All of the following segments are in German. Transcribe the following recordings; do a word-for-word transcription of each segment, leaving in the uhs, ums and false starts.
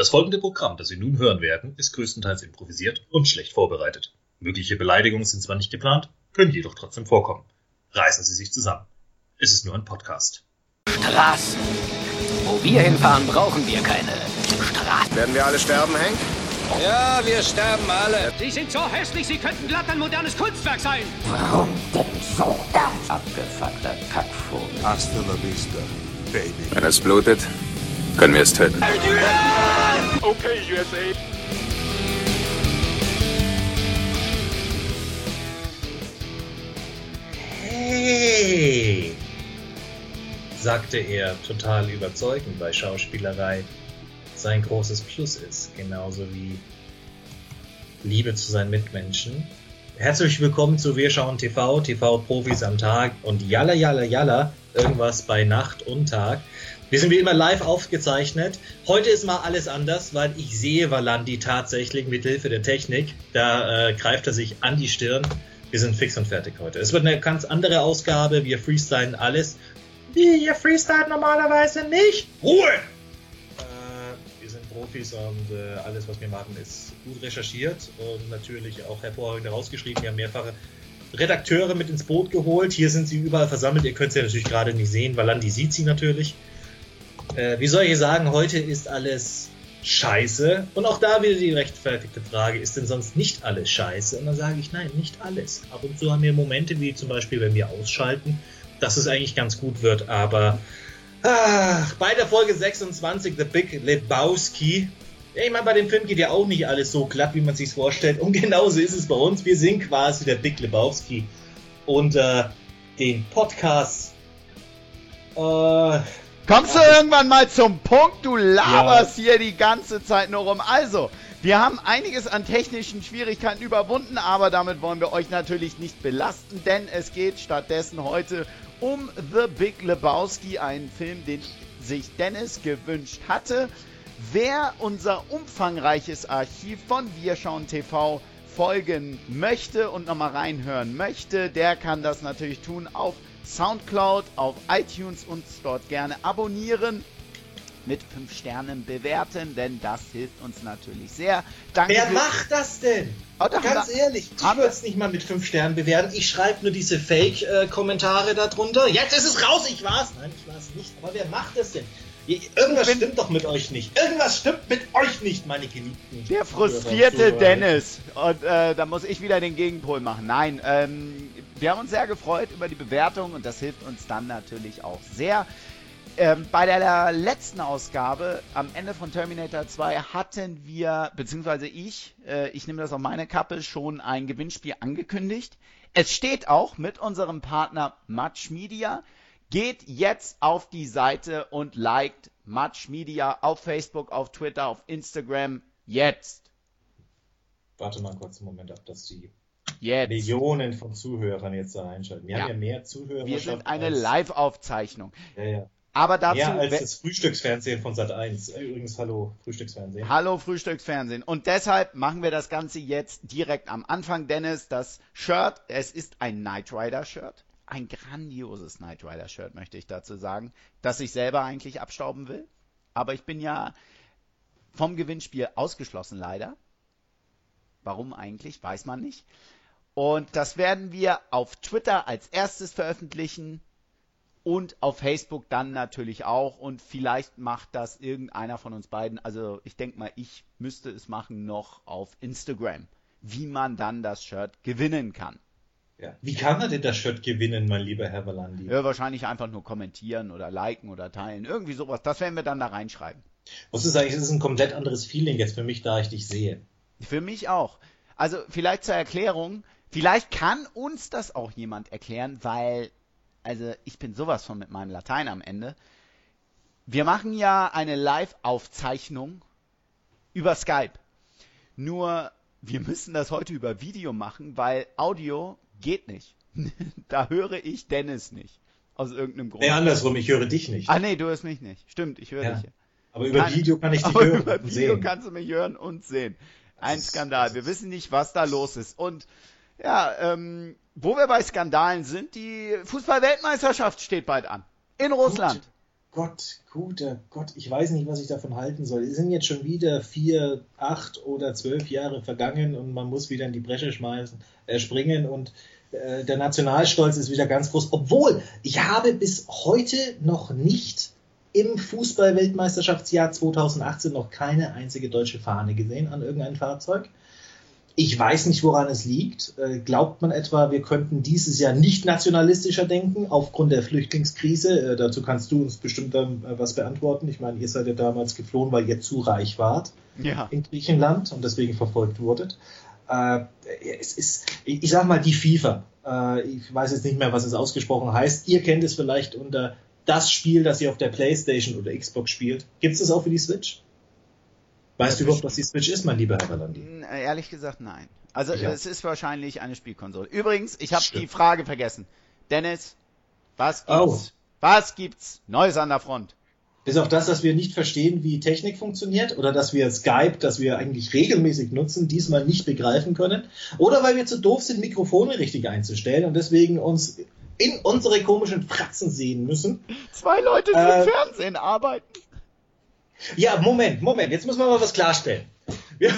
Das folgende Programm, das Sie nun hören werden, ist größtenteils improvisiert und schlecht vorbereitet. Mögliche Beleidigungen sind zwar nicht geplant, können jedoch trotzdem vorkommen. Reißen Sie sich zusammen. Es ist nur ein Podcast. Straßen. Wo wir hinfahren, brauchen wir keine Straßen. Werden wir alle sterben, Hank? Ja, wir sterben alle. Sie sind so hässlich, Sie könnten glatt ein modernes Kunstwerk sein. Warum denn so? Abgefuckter Kackvogel. Hasta la vista, baby. Wenn es blutet, können wir es töten. Okay, U S A. Hey, sagte er total überzeugend, bei Schauspielerei sein großes Plus ist, genauso wie Liebe zu seinen Mitmenschen. Herzlich willkommen zu Wir schauen T V, T V-Profis am Tag und Jalla Jalla Jalla, irgendwas bei Nacht und Tag. Wir sind wie immer live aufgezeichnet. Heute ist mal alles anders, weil ich sehe Valandi tatsächlich mit Hilfe der Technik. Da äh, greift er sich an die Stirn. Wir sind fix und fertig heute. Es wird eine ganz andere Ausgabe. Wir freestylen alles. Wie, ihr freestylt normalerweise nicht? Ruhe! Äh, wir sind Profis und äh, alles, was wir machen, ist gut recherchiert und natürlich auch hervorragend herausgeschrieben. Wir haben mehrfache Redakteure mit ins Boot geholt. Hier sind sie überall versammelt. Ihr könnt sie ja natürlich gerade nicht sehen. Valandi sieht sie natürlich. Äh, wie soll ich sagen, heute ist alles scheiße. Und auch da wieder die rechtfertigte Frage, ist denn sonst nicht alles scheiße? Und dann sage ich, nein, nicht alles. Ab und zu haben wir Momente, wie zum Beispiel, wenn wir ausschalten, dass es eigentlich ganz gut wird. Aber ach, bei der Folge sechsundzwanzig, The Big Lebowski, ja, ich meine, bei dem Film geht ja auch nicht alles so glatt, wie man sich's vorstellt. Und genauso ist es bei uns. Wir sind quasi der Big Lebowski unter äh, den Podcasts. Äh... Kommst du irgendwann mal zum Punkt? Du laberst ja hier die ganze Zeit nur rum. Also, wir haben einiges an technischen Schwierigkeiten überwunden, aber damit wollen wir euch natürlich nicht belasten, denn es geht stattdessen heute um The Big Lebowski, einen Film, den sich Dennis gewünscht hatte. Wer unser umfangreiches Archiv von Wir schauen T V folgen möchte und nochmal reinhören möchte, der kann das natürlich tun auf Soundcloud, auf iTunes, und dort gerne abonnieren, mit fünf Sternen bewerten, denn das hilft uns natürlich sehr. Danke. Wer macht das denn? Oh, da, Ganz da, ehrlich, ich würde es nicht mal mit fünf Sternen bewerten. Ich schreibe nur diese Fake-Kommentare darunter. Jetzt ist es raus, ich war's. Nein, ich war's nicht. Aber wer macht das denn? Irgendwas bin, stimmt doch mit euch nicht. Irgendwas stimmt mit euch nicht, meine Geliebten. Der frustrierte Dennis. Und äh, da muss ich wieder den Gegenpol machen. Nein, ähm, wir haben uns sehr gefreut über die Bewertung und das hilft uns dann natürlich auch sehr. Ähm, bei der letzten Ausgabe, am Ende von Terminator zwei, hatten wir, beziehungsweise ich, äh, ich nehme das auf meine Kappe, schon ein Gewinnspiel angekündigt. Es steht auch mit unserem Partner Match Media. Geht jetzt auf die Seite und liked Match Media auf Facebook, auf Twitter, auf Instagram. Jetzt. Warte mal kurz einen Moment ab, dass die jetzt. Millionen von Zuhörern jetzt da einschalten. Wir ja. haben ja mehr Zuhörer. Wir sind eine als... Live-Aufzeichnung. Ja, ja. Aber dazu mehr als das Frühstücksfernsehen von Sat eins. Übrigens, hallo Frühstücksfernsehen. Hallo Frühstücksfernsehen. Und deshalb machen wir das Ganze jetzt direkt am Anfang. Dennis, das Shirt, es ist ein Knight Rider Shirt. Ein grandioses Knight Rider Shirt, möchte ich dazu sagen, das ich selber eigentlich abstauben will. Aber ich bin ja vom Gewinnspiel ausgeschlossen, leider. Warum eigentlich, weiß man nicht. Und das werden wir auf Twitter als erstes veröffentlichen und auf Facebook dann natürlich auch. Und vielleicht macht das irgendeiner von uns beiden, also ich denke mal, ich müsste es machen, noch auf Instagram, wie man dann das Shirt gewinnen kann. Ja. Wie kann er denn das Shirt gewinnen, mein lieber Herr Valandi? Ja, wahrscheinlich einfach nur kommentieren oder liken oder teilen. Irgendwie sowas. Das werden wir dann da reinschreiben. Muss ich sagen, es ist ein komplett anderes Feeling jetzt für mich, da ich dich sehe. Für mich auch. Also vielleicht zur Erklärung. Vielleicht kann uns das auch jemand erklären, weil, also ich bin sowas von mit meinem Latein am Ende. Wir machen ja eine Live-Aufzeichnung über Skype. Nur, wir müssen das heute über Video machen, weil Audio... geht nicht. Da höre ich Dennis nicht. Aus irgendeinem Grund. Nee, andersrum, ich höre dich nicht. Ah, nee, du hörst mich nicht. Stimmt, ich höre ja. dich. Aber über Nein, Video kann ich dich hören über und Video sehen. Über Video kannst du mich hören und sehen. Ein das Skandal. Ist, wir wissen nicht, was da los ist. Und ja, ähm, wo wir bei Skandalen sind, die Fußball-Weltmeisterschaft steht bald an. In Russland. Gut. Gott, guter Gott, ich weiß nicht, was ich davon halten soll. Es sind jetzt schon wieder vier, acht oder zwölf Jahre vergangen und man muss wieder in die Bresche schmeißen, äh, springen und äh, der Nationalstolz ist wieder ganz groß. Obwohl, ich habe bis heute noch nicht im Fußball-Weltmeisterschaftsjahr zweitausendachtzehn noch keine einzige deutsche Fahne gesehen an irgendeinem Fahrzeug. Ich weiß nicht, woran es liegt. Glaubt man etwa, wir könnten dieses Jahr nicht nationalistischer denken aufgrund der Flüchtlingskrise? Dazu kannst du uns bestimmt was beantworten. Ich meine, ihr seid ja damals geflohen, weil ihr zu reich wart ja. in Griechenland und deswegen verfolgt wurdet. Es ist, ich sag mal, die FIFA. Ich weiß jetzt nicht mehr, was es ausgesprochen heißt. Ihr kennt es vielleicht unter das Spiel, das ihr auf der Playstation oder Xbox spielt. Gibt es das auch für die Switch? Weißt du überhaupt, was die Switch ist, mein lieber Herr Valandi? Ehrlich gesagt, nein. Also ja. es ist wahrscheinlich eine Spielkonsole. Übrigens, ich habe die Frage vergessen. Dennis, was gibt's? Oh. Was gibt's Neues an der Front? Bis auf das, dass wir nicht verstehen, wie Technik funktioniert oder dass wir Skype, das wir eigentlich regelmäßig nutzen, diesmal nicht begreifen können. Oder weil wir zu doof sind, Mikrofone richtig einzustellen und deswegen uns in unsere komischen Fratzen sehen müssen. Zwei Leute, die äh, im Fernsehen arbeiten. Ja, Moment, Moment, jetzt müssen wir mal was klarstellen. Wir,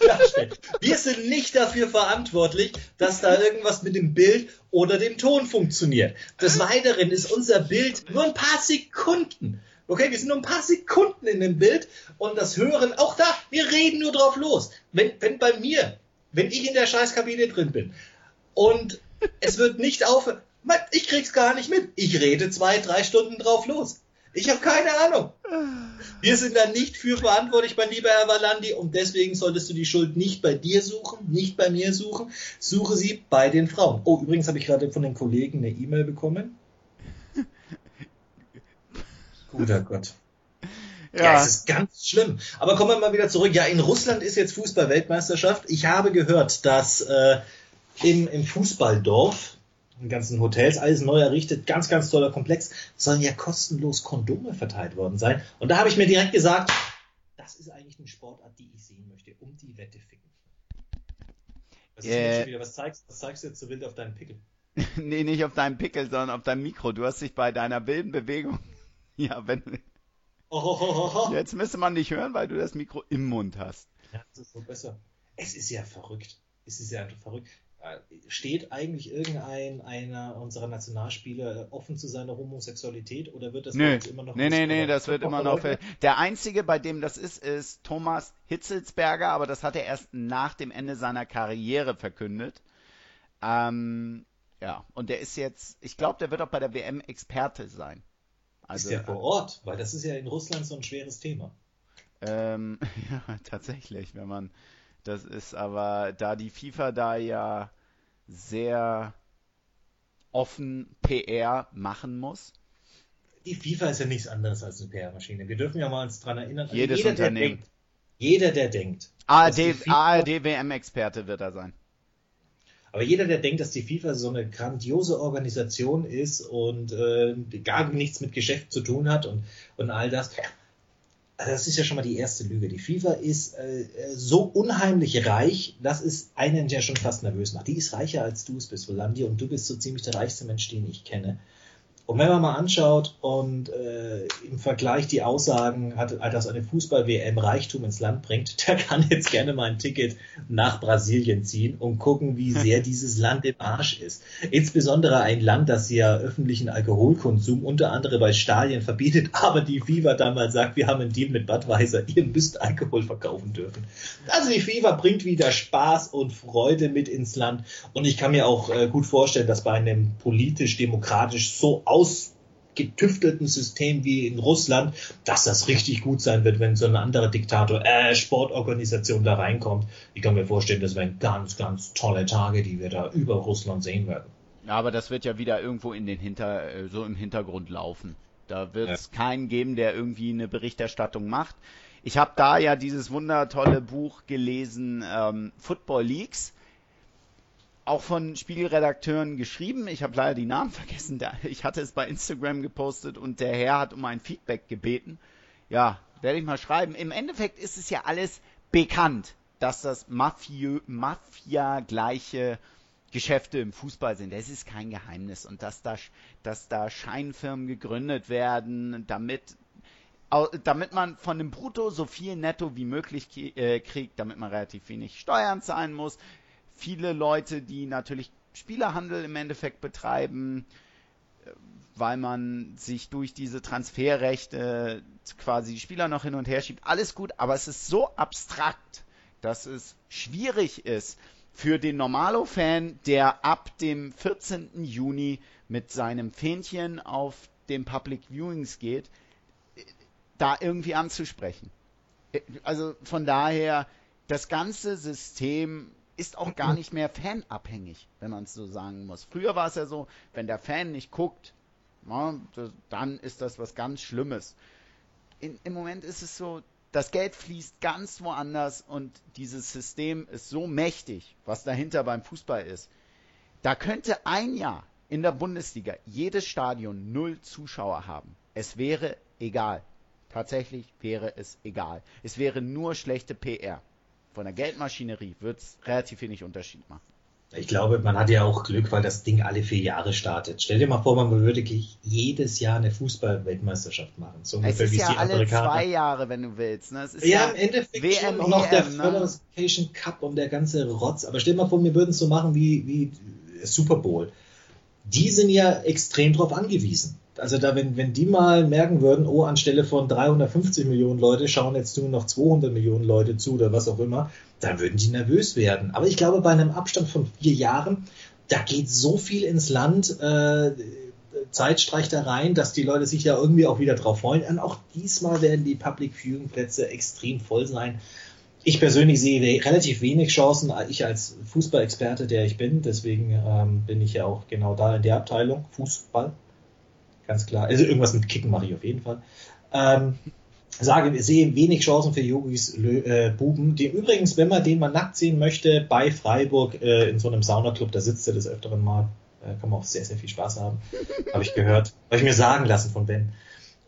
klarstellen. wir sind nicht dafür verantwortlich, dass da irgendwas mit dem Bild oder dem Ton funktioniert. Des Weiteren ist unser Bild nur ein paar Sekunden. Okay, wir sind nur ein paar Sekunden in dem Bild und das Hören, auch da, wir reden nur drauf los. Wenn, wenn bei mir, wenn ich in der Scheißkabine drin bin und es wird nicht aufhören, ich krieg's gar nicht mit. Ich rede zwei, drei Stunden drauf los. Ich habe keine Ahnung. Wir sind da nicht für verantwortlich, mein lieber Herr Valandi, und deswegen solltest du die Schuld nicht bei dir suchen, nicht bei mir suchen. Suche sie bei den Frauen. Oh, übrigens habe ich gerade von den Kollegen eine E-Mail bekommen. Guter Gott. Ja. ja, es ist ganz schlimm. Aber kommen wir mal wieder zurück. Ja, in Russland ist jetzt Fußball-Weltmeisterschaft. Ich habe gehört, dass äh, im, im Fußballdorf... in ganzen Hotels, alles neu errichtet, ganz, ganz toller Komplex, sollen ja kostenlos Kondome verteilt worden sein. Und da habe ich mir direkt gesagt, das ist eigentlich eine Sportart, die ich sehen möchte, um die Wette ficken. Was, äh, ist wieder, was, zeigst, was zeigst du jetzt so wild auf deinen Pickel? Nee, nicht auf deinen Pickel, sondern auf deinem Mikro. Du hast dich bei deiner wilden Bewegung... ja, wenn... Oh, oh, oh, oh. Jetzt müsste man dich hören, weil du das Mikro im Mund hast. Ja, das ist so besser. Es ist ja verrückt. Es ist ja verrückt. Steht eigentlich irgendein einer unserer Nationalspieler offen zu seiner Homosexualität oder wird das Nö. Jetzt immer noch... Nee, nee, nee, das wird immer noch... Der Einzige, bei dem das ist, ist Thomas Hitzelsberger, aber das hat er erst nach dem Ende seiner Karriere verkündet. Ähm, ja, und der ist jetzt... Ich glaube, der wird auch bei der W M Experte sein. Also, ist der vor Ort? Weil das ist ja in Russland so ein schweres Thema. Ähm, ja, tatsächlich, wenn man... Das ist aber, da die FIFA da ja sehr offen P R machen muss. Die FIFA ist ja nichts anderes als eine P R-Maschine. Wir dürfen ja mal uns dran erinnern. Jedes jeder, Unternehmen. Der denkt, jeder, der denkt. A R D W M-Experte wird er sein. Aber jeder, der denkt, dass die FIFA so eine grandiose Organisation ist und äh, gar nichts mit Geschäft zu tun hat und, und all das... Also das ist ja schon mal die erste Lüge. Die FIFA ist äh, so unheimlich reich, dass es einen ja schon fast nervös macht. Die ist reicher als du es bist, Volandi, und du bist so ziemlich der reichste Mensch, den ich kenne. Und wenn man mal anschaut und äh, im Vergleich die Aussagen hat, dass eine Fußball-W M Reichtum ins Land bringt, der kann jetzt gerne mal ein Ticket nach Brasilien ziehen und gucken, wie sehr dieses Land im Arsch ist. Insbesondere ein Land, das ja öffentlichen Alkoholkonsum unter anderem bei Stadien verbietet, aber die FIFA damals sagt, wir haben einen Deal mit Budweiser, ihr müsst Alkohol verkaufen dürfen. Also die FIFA bringt wieder Spaß und Freude mit ins Land und ich kann mir auch äh, gut vorstellen, dass bei einem politisch-demokratisch so aus getüftelten System wie in Russland, dass das richtig gut sein wird, wenn so ein anderer Diktator, äh, Sportorganisation da reinkommt. Ich kann mir vorstellen, das wären ganz, ganz tolle Tage, die wir da über Russland sehen werden. Ja, aber das wird ja wieder irgendwo in den Hinter, so im Hintergrund laufen. Da wird es ja. keinen geben, der irgendwie eine Berichterstattung macht. Ich habe da ja dieses wundertolle Buch gelesen, ähm, Football Leaks. Auch von Spiegelredakteuren geschrieben. Ich habe leider die Namen vergessen. Ich hatte es bei Instagram gepostet und der Herr hat um ein Feedback gebeten. Ja, werde ich mal schreiben. Im Endeffekt ist es ja alles bekannt, dass das Mafia-gleiche Geschäfte im Fußball sind. Das ist kein Geheimnis. Und dass da, dass da Scheinfirmen gegründet werden, damit, damit man von dem Brutto so viel netto wie möglich kriegt, damit man relativ wenig Steuern zahlen muss. Viele Leute, die natürlich Spielerhandel im Endeffekt betreiben, weil man sich durch diese Transferrechte quasi die Spieler noch hin und her schiebt. Alles gut, aber es ist so abstrakt, dass es schwierig ist für den Normalo-Fan, der ab dem vierzehnten Juni mit seinem Fähnchen auf den Public Viewings geht, da irgendwie anzusprechen. Also von daher, das ganze System ist auch gar nicht mehr fanabhängig, wenn man es so sagen muss. Früher war es ja so, wenn der Fan nicht guckt, na, das, dann ist das was ganz Schlimmes. In, Im Moment ist es so, das Geld fließt ganz woanders und dieses System ist so mächtig, was dahinter beim Fußball ist. Da könnte ein Jahr in der Bundesliga jedes Stadion null Zuschauer haben. Es wäre egal. Tatsächlich wäre es egal. Es wäre nur schlechte P R. Von der Geldmaschinerie wird es relativ wenig Unterschied machen. Ich glaube, man hat ja auch Glück, weil das Ding alle vier Jahre startet. Stell dir mal vor, man würde jedes Jahr eine Fußball-Weltmeisterschaft machen. So es ist ja alle Amerikaner. Zwei Jahre, wenn du willst. Ne? Es ist ja, ja im Endeffekt W M, schon auch noch der Qualification, ne? Cup und der ganze Rotz. Aber stell dir mal vor, wir würden es so machen wie, wie Super Bowl. Die sind ja extrem drauf angewiesen. Also da, wenn, wenn die mal merken würden, oh, anstelle von dreihundertfünfzig Millionen Leute schauen jetzt nur noch zweihundert Millionen Leute zu oder was auch immer, dann würden die nervös werden. Aber ich glaube, bei einem Abstand von vier Jahren, da geht so viel ins Land, äh, Zeit streicht da rein, dass die Leute sich ja irgendwie auch wieder drauf freuen. Und auch diesmal werden die Public Viewing Plätze extrem voll sein. Ich persönlich sehe relativ wenig Chancen, ich als Fußballexperte, der ich bin, deswegen ähm, bin ich ja auch genau da in der Abteilung, Fußball. Ganz klar. Also irgendwas mit Kicken mache ich auf jeden Fall. Ähm, sage, wir sehen wenig Chancen für Jogis äh, Buben. Den übrigens, wenn man den mal nackt sehen möchte, bei Freiburg äh, in so einem Saunaclub, da sitzt er des Öfteren mal. Da kann man auch sehr, sehr viel Spaß haben. Habe ich gehört. Habe ich mir sagen lassen von Ben.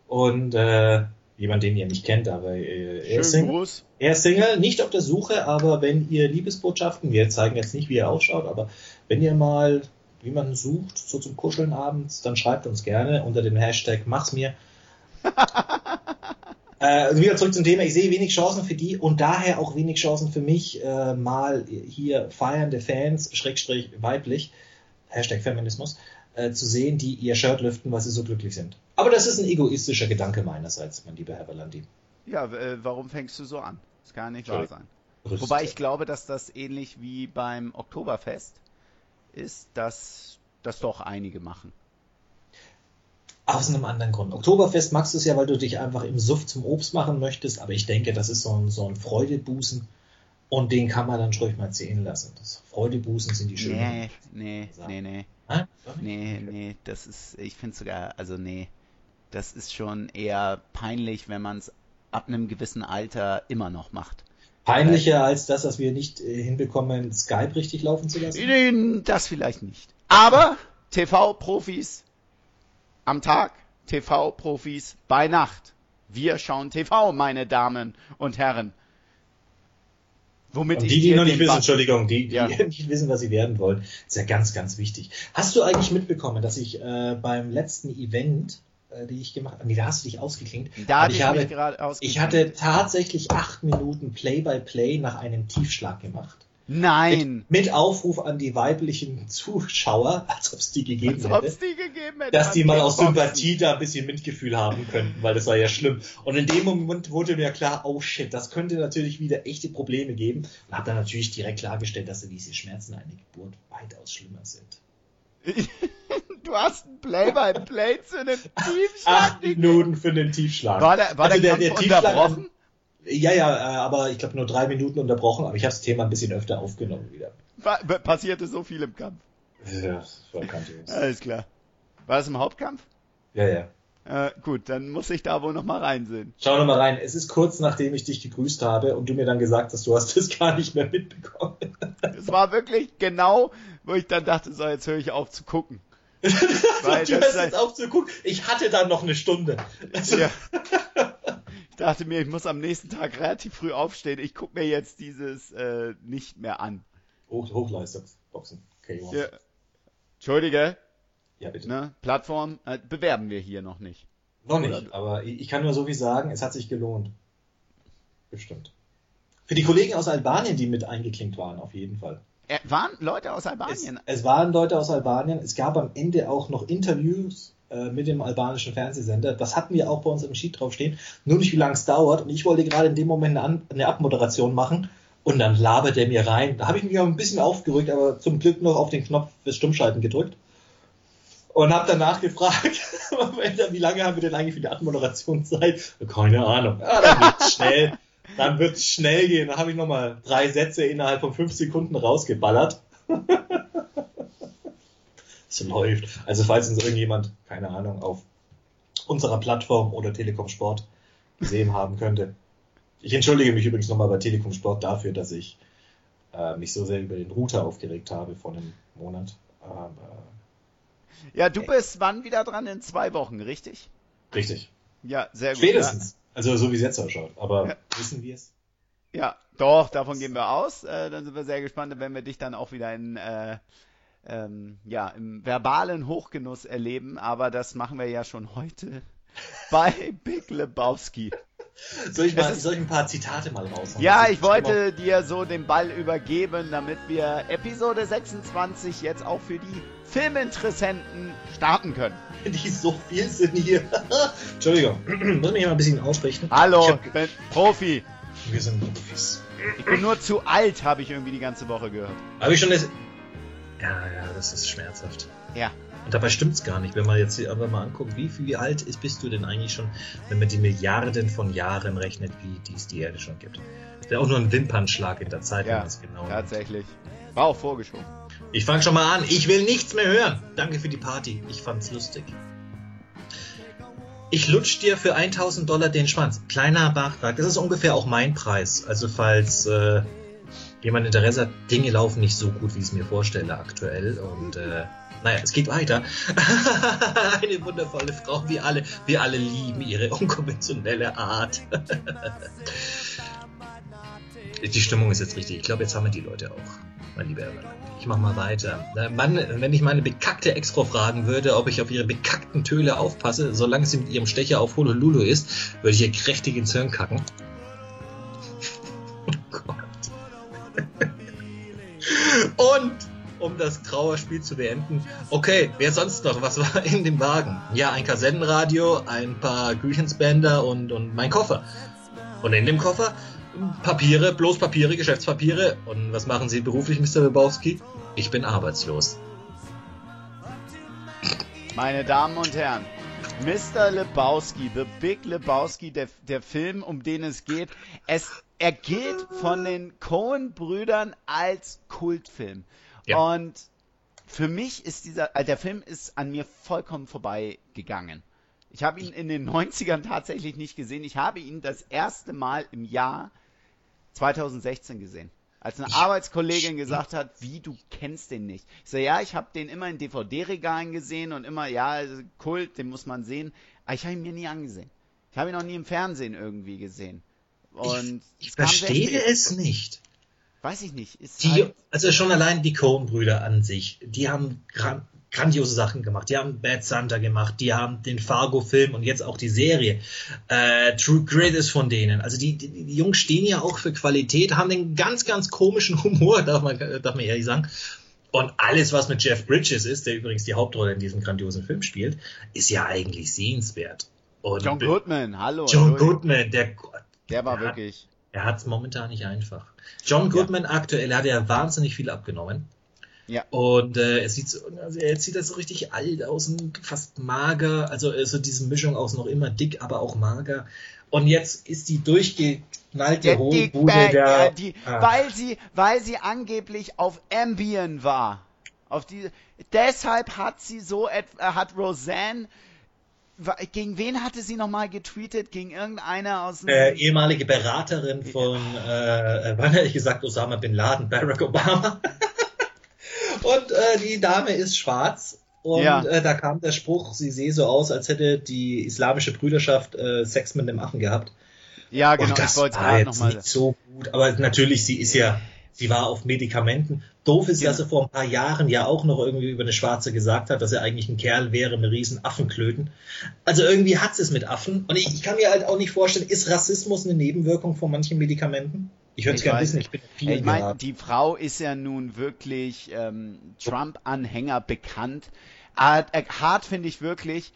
Und äh, jemand, den ihr nicht kennt, aber äh, er ist Single. Er ist Single, nicht auf der Suche, aber wenn ihr Liebesbotschaften, wir zeigen jetzt nicht, wie er ausschaut, aber wenn ihr mal wie man sucht, so zum Kuscheln abends, dann schreibt uns gerne unter dem Hashtag mach's mir. äh, wieder zurück zum Thema, ich sehe wenig Chancen für die und daher auch wenig Chancen für mich, äh, mal hier feiernde Fans, Schrägstrich weiblich, Hashtag Feminismus, äh, zu sehen, die ihr Shirt lüften, weil sie so glücklich sind. Aber das ist ein egoistischer Gedanke meinerseits, mein lieber Herr Valandi. Ja, äh, warum fängst du so an? Das kann nicht wahr sein. Rüst. Wobei ich glaube, dass das ähnlich wie beim Oktoberfest ist, dass das doch einige machen. Aus einem anderen Grund. Oktoberfest magst du es ja, weil du dich einfach im Suff zum Obst machen möchtest, aber ich denke, das ist so ein, so ein Freudebusen und den kann man dann ruhig mal zählen lassen. Das Freudebusen sind die schönen. Nee, nee, nee, nee. Hä? Nee, nee, das ist, ich finde sogar, also nee, das ist schon eher peinlich, wenn man es ab einem gewissen Alter immer noch macht. Peinlicher als das, dass wir nicht hinbekommen, Skype richtig laufen zu lassen? Das vielleicht nicht. Aber T V-Profis am Tag, T V-Profis bei Nacht. Wir schauen T V, meine Damen und Herren. Womit und die, ich die noch nicht wissen, Entschuldigung, die, die ja. nicht wissen, was sie werden wollen, ist ja ganz, ganz wichtig. Hast du eigentlich mitbekommen, dass ich äh, beim letzten Event... die ich gemacht habe. Nee, da hast du dich ausgeklinkt. Da hatte ich, ich habe, mich gerade ausgeklinkt. Ich hatte tatsächlich acht Minuten Play-by-Play nach einem Tiefschlag gemacht. Nein! Mit, mit Aufruf an die weiblichen Zuschauer, als ob es die gegeben hätte. Als ob es die gegeben hätte. Dass die mal aus Sympathie da ein bisschen Mitgefühl haben könnten, weil das war ja schlimm. Und in dem Moment wurde mir klar, oh shit, das könnte natürlich wieder echte Probleme geben. Und habe dann natürlich direkt klargestellt, dass diese Schmerzen einer Geburt weitaus schlimmer sind. Du hast ein Play-by-Play zu einem Tiefschlag. Acht Minuten für den Tiefschlag. War der, war also der, der Tiefschlag unterbrochen? Ja, ja, aber ich glaube nur drei Minuten unterbrochen, aber ich habe das Thema ein bisschen öfter aufgenommen wieder. War, passierte so viel im Kampf. Ja, das war kantig. Alles klar. War das im Hauptkampf? Ja, ja. Äh, gut, dann muss ich da wohl nochmal reinsehen. Schau nochmal rein. Es ist kurz nachdem ich dich gegrüßt habe und du mir dann gesagt hast, du hast das gar nicht mehr mitbekommen. Das war wirklich genau, wo ich dann dachte, so jetzt höre ich auf zu gucken. Weil du hast jetzt auch so gut. Ich hatte dann noch eine Stunde. Also ja. Ich dachte mir, ich muss am nächsten Tag relativ früh aufstehen. Ich gucke mir jetzt dieses äh, nicht mehr an. Hoch, Hochleistungsboxen. Okay, ja. Entschuldige. Ja, bitte. Ne? Plattform äh, bewerben wir hier noch nicht. Noch nicht, aber ich kann nur so wie sagen, es hat sich gelohnt. Bestimmt. Für die Kollegen aus Albanien, die mit eingeklinkt waren, auf jeden Fall. Äh, waren Leute aus Albanien? Es, es waren Leute aus Albanien. Es gab am Ende auch noch Interviews äh, mit dem albanischen Fernsehsender. Das hatten wir auch bei uns im Sheet draufstehen. Nur nicht, wie lange es dauert. Und ich wollte gerade in dem Moment eine, An- eine Abmoderation machen. Und dann labert der mir rein. Da habe ich mich auch ein bisschen aufgerückt, aber zum Glück noch auf den Knopf fürs Stummschalten gedrückt. Und habe danach gefragt, wie lange haben wir denn eigentlich für die Abmoderationszeit? Keine Ahnung. Ja, dann wird's schnell. Dann wird's schnell gehen. Da habe ich nochmal drei Sätze innerhalb von fünf Sekunden rausgeballert. Es läuft. Also falls uns irgendjemand, keine Ahnung, auf unserer Plattform oder Telekom Sport gesehen haben könnte. Ich entschuldige mich übrigens nochmal bei Telekom Sport dafür, dass ich äh, mich so sehr über den Router aufgeregt habe vor einem Monat. Aber ja, du bist wann wieder dran? In zwei Wochen, richtig? Richtig. Ja, sehr gut. Spätestens. Ja. Also so wie es jetzt ausschaut. Aber ja. Wissen wir es? Ja, doch, davon gehen wir aus. Äh, dann sind wir sehr gespannt, wenn wir dich dann auch wieder in, äh, ähm, ja, im verbalen Hochgenuss erleben. Aber das machen wir ja schon heute bei Big Lebowski. Soll ich, mal, ist, soll ich ein paar Zitate mal raushauen? Ja, ich wollte dir so den Ball übergeben, damit wir Episode sechsundzwanzig jetzt auch für die Filminteressenten starten können. Die so viel sind hier. Entschuldigung, muss mich mal ein bisschen aussprechen. Hallo, ich hab... ich bin Profi. Wir sind Profis. Ich bin nur zu alt, habe ich irgendwie die ganze Woche gehört. Habe ich schon das... Ja, ja, das ist schmerzhaft. Ja. Und dabei stimmt's gar nicht, wenn man jetzt aber mal anguckt, wie, wie alt ist, bist du denn eigentlich schon, wenn man die Milliarden von Jahren rechnet, wie die es die Erde schon gibt. Das wäre auch nur ein Wimpernschlag in der Zeit, ja, wenn man es genau tatsächlich. Nimmt. War auch vorgeschoben. Ich fange schon mal an. Ich will nichts mehr hören. Danke für die Party. Ich fand's lustig. Ich lutsch dir für tausend Dollar den Schwanz. Kleiner Beitrag. Das ist ungefähr auch mein Preis. Also falls äh, jemand Interesse hat, Dinge laufen nicht so gut, wie ich es mir vorstelle aktuell. Und äh, naja, es geht weiter. Eine wundervolle Frau, wir alle, wir alle lieben ihre unkonventionelle Art. Die Stimmung ist jetzt richtig. Ich glaube, jetzt haben wir die Leute auch, mein lieber Erwin. Ich mach mal weiter. Mann, wenn ich meine bekackte Ex-Frau fragen würde, ob ich auf ihre bekackten Töle aufpasse, solange sie mit ihrem Stecher auf Honolulu ist, würde ich ihr kräftig ins Hirn kacken. Oh Gott. Und um das Trauerspiel zu beenden. Okay, wer sonst noch? Was war in dem Wagen? Ja, ein Kassettenradio, ein paar Güchensbänder und, und mein Koffer. Und in dem Koffer Papiere, bloß Papiere, Geschäftspapiere. Und was machen Sie beruflich, Mister Lebowski? Ich bin arbeitslos. Meine Damen und Herren, Mister Lebowski, The Big Lebowski, der, der Film, um den es geht, es, er gilt von den Coen-Brüdern als Kultfilm. Ja. Und für mich ist dieser, der Film ist an mir vollkommen vorbeigegangen. Ich habe ihn in den neunzigern tatsächlich nicht gesehen. Ich habe ihn das erste Mal im Jahr zweitausendsechzehn gesehen. Als eine ich Arbeitskollegin gesagt hat, wie, du kennst den nicht. Ich sage, ja, ich habe den immer in D V D-Regalen gesehen und immer, ja, also Kult, den muss man sehen. Aber ich habe ihn mir nie angesehen. Ich habe ihn noch nie im Fernsehen irgendwie gesehen. Und ich ich verstehe es nicht. Weiß ich nicht. Ist die, halt also schon allein die Coen-Brüder an sich, die haben gran- grandiose Sachen gemacht. Die haben Bad Santa gemacht, die haben den Fargo-Film und jetzt auch die Serie. Äh, True Grit ist von denen. Also die, die, die Jungs stehen ja auch für Qualität, haben den ganz, ganz komischen Humor, darf man, darf man ehrlich sagen. Und alles, was mit Jeff Bridges ist, der übrigens die Hauptrolle in diesem grandiosen Film spielt, ist ja eigentlich sehenswert. Und John Goodman, hallo. John hallo. Goodman, der Gott. Der war wirklich... Er hat es momentan nicht einfach. John Goodman ja. Aktuell hat ja wahnsinnig viel abgenommen. Ja. Und äh, er sieht so, also jetzt sieht das so richtig alt aus und fast mager. Also so diese Mischung aus noch immer dick, aber auch mager. Und jetzt ist die durchgeknallte Hohlbude der... der die, ah. weil, sie, weil sie angeblich auf Ambien war. Auf die, deshalb hat sie so... Äh, hat Roseanne... Gegen wen hatte sie nochmal getweetet? Gegen irgendeiner aus dem... Äh, ehemalige Beraterin von, äh, wann hätte ich gesagt, Osama Bin Laden, Barack Obama. Und äh, die Dame ist schwarz. Und ja. äh, da kam der Spruch, sie sehe so aus, als hätte die islamische Brüderschaft äh, Sex mit einem Affen gehabt. Ja, genau. Und das ich war jetzt nicht so gut. Aber natürlich, sie ist ja Sie war auf Medikamenten. Doof ist, ja. dass er vor ein paar Jahren ja auch noch irgendwie über eine Schwarze gesagt hat, dass er eigentlich ein Kerl wäre mit riesen Affenklöten. Also irgendwie hat es mit Affen. Und ich, ich kann mir halt auch nicht vorstellen, ist Rassismus eine Nebenwirkung von manchen Medikamenten? Ich würde es gerne wissen. Ich bin viel ich meine, die Frau ist ja nun wirklich ähm, Trump-Anhänger bekannt. Hart finde ich wirklich,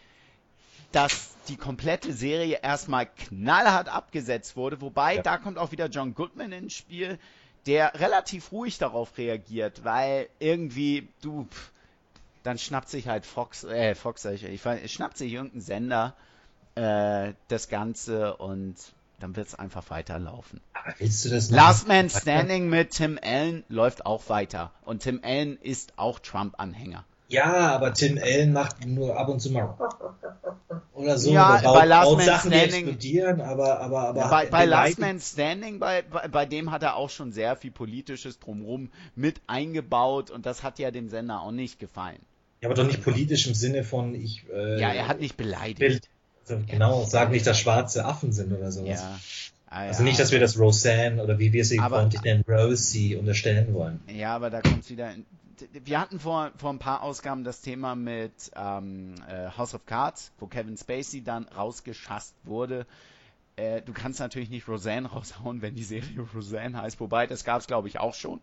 dass die komplette Serie erstmal knallhart abgesetzt wurde. Wobei, ja. da kommt auch wieder John Goodman ins Spiel, der relativ ruhig darauf reagiert, weil irgendwie, du, pff, dann schnappt sich halt Fox, äh, Fox, sag ich, ich schnappt sich irgendein Sender äh, das Ganze und dann wird es einfach weiterlaufen. Aber willst du das noch? Last Man Standing mit Tim Allen läuft auch weiter. Und Tim Allen ist auch Trump-Anhänger. Ja, aber Tim Allen macht nur ab und zu mal oder so. Ja, oder bei Last Man Sachen, Standing explodieren, aber aber aber bei, bei Last Man Standing, bei, bei bei dem hat er auch schon sehr viel Politisches drumherum mit eingebaut und das hat ja dem Sender auch nicht gefallen. Ja, aber doch nicht politisch im Sinne von ich. Äh, ja, er hat nicht beleidigt. Also genau, ja. Sag nicht, dass schwarze Affen sind oder sowas. Ja. Ah, ja. Also nicht, dass wir das Roseanne oder wie wir sie freundlich nennen, Rosie unterstellen wollen. Ja, aber da kommt es wieder. In, wir hatten vor, vor ein paar Ausgaben das Thema mit ähm, äh, House of Cards, wo Kevin Spacey dann rausgeschasst wurde. Äh, du kannst natürlich nicht Roseanne raushauen, wenn die Serie Roseanne heißt. Wobei, das gab es glaube ich auch schon,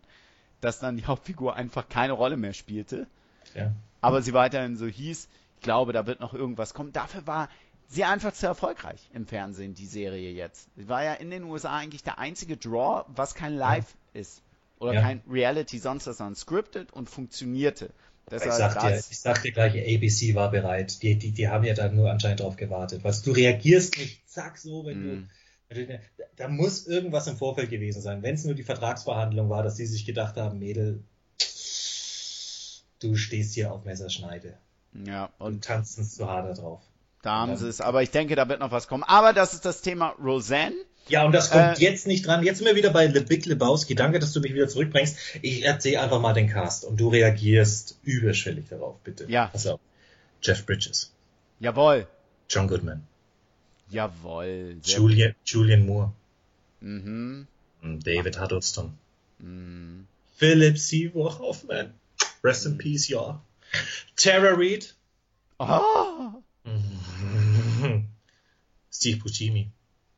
dass dann die Hauptfigur einfach keine Rolle mehr spielte. Ja. Aber sie weiterhin so hieß. Ich glaube, da wird noch irgendwas kommen. Dafür war sie einfach zu erfolgreich im Fernsehen, die Serie jetzt. War ja in den U S A eigentlich der einzige Draw, was kein Live ja. ist. Oder ja. kein Reality, sonst was, sondern scripted und funktionierte. Das ich sagte ja, ich sag dir gleich, A B C war bereit. Die, die, die haben ja da nur anscheinend drauf gewartet. Was, du reagierst nicht, zack, so, wenn mm. du, wenn du... Da muss irgendwas im Vorfeld gewesen sein. Wenn es nur die Vertragsverhandlung war, dass sie sich gedacht haben, Mädel, du stehst hier auf Messerschneide. Ja. Und, und tanzt uns zu hart drauf. Da haben sie es, aber ich denke, da wird noch was kommen. Aber das ist das Thema Roseanne. Ja, und das kommt äh, jetzt nicht dran. Jetzt sind wir wieder bei The Big Lebowski. Danke, dass du mich wieder zurückbringst. Ich erzähle einfach mal den Cast und du reagierst überschwellig darauf, bitte. Ja. Pass auf. Jeff Bridges. Jawohl. John Goodman. Jawohl. Julian, Julianne Moore. Mhm. David Huddleston. Mhm. Philip Seymour Hoffman. Rest mhm. in peace, ja. Tara Reid. Ah. Steve Buscemi.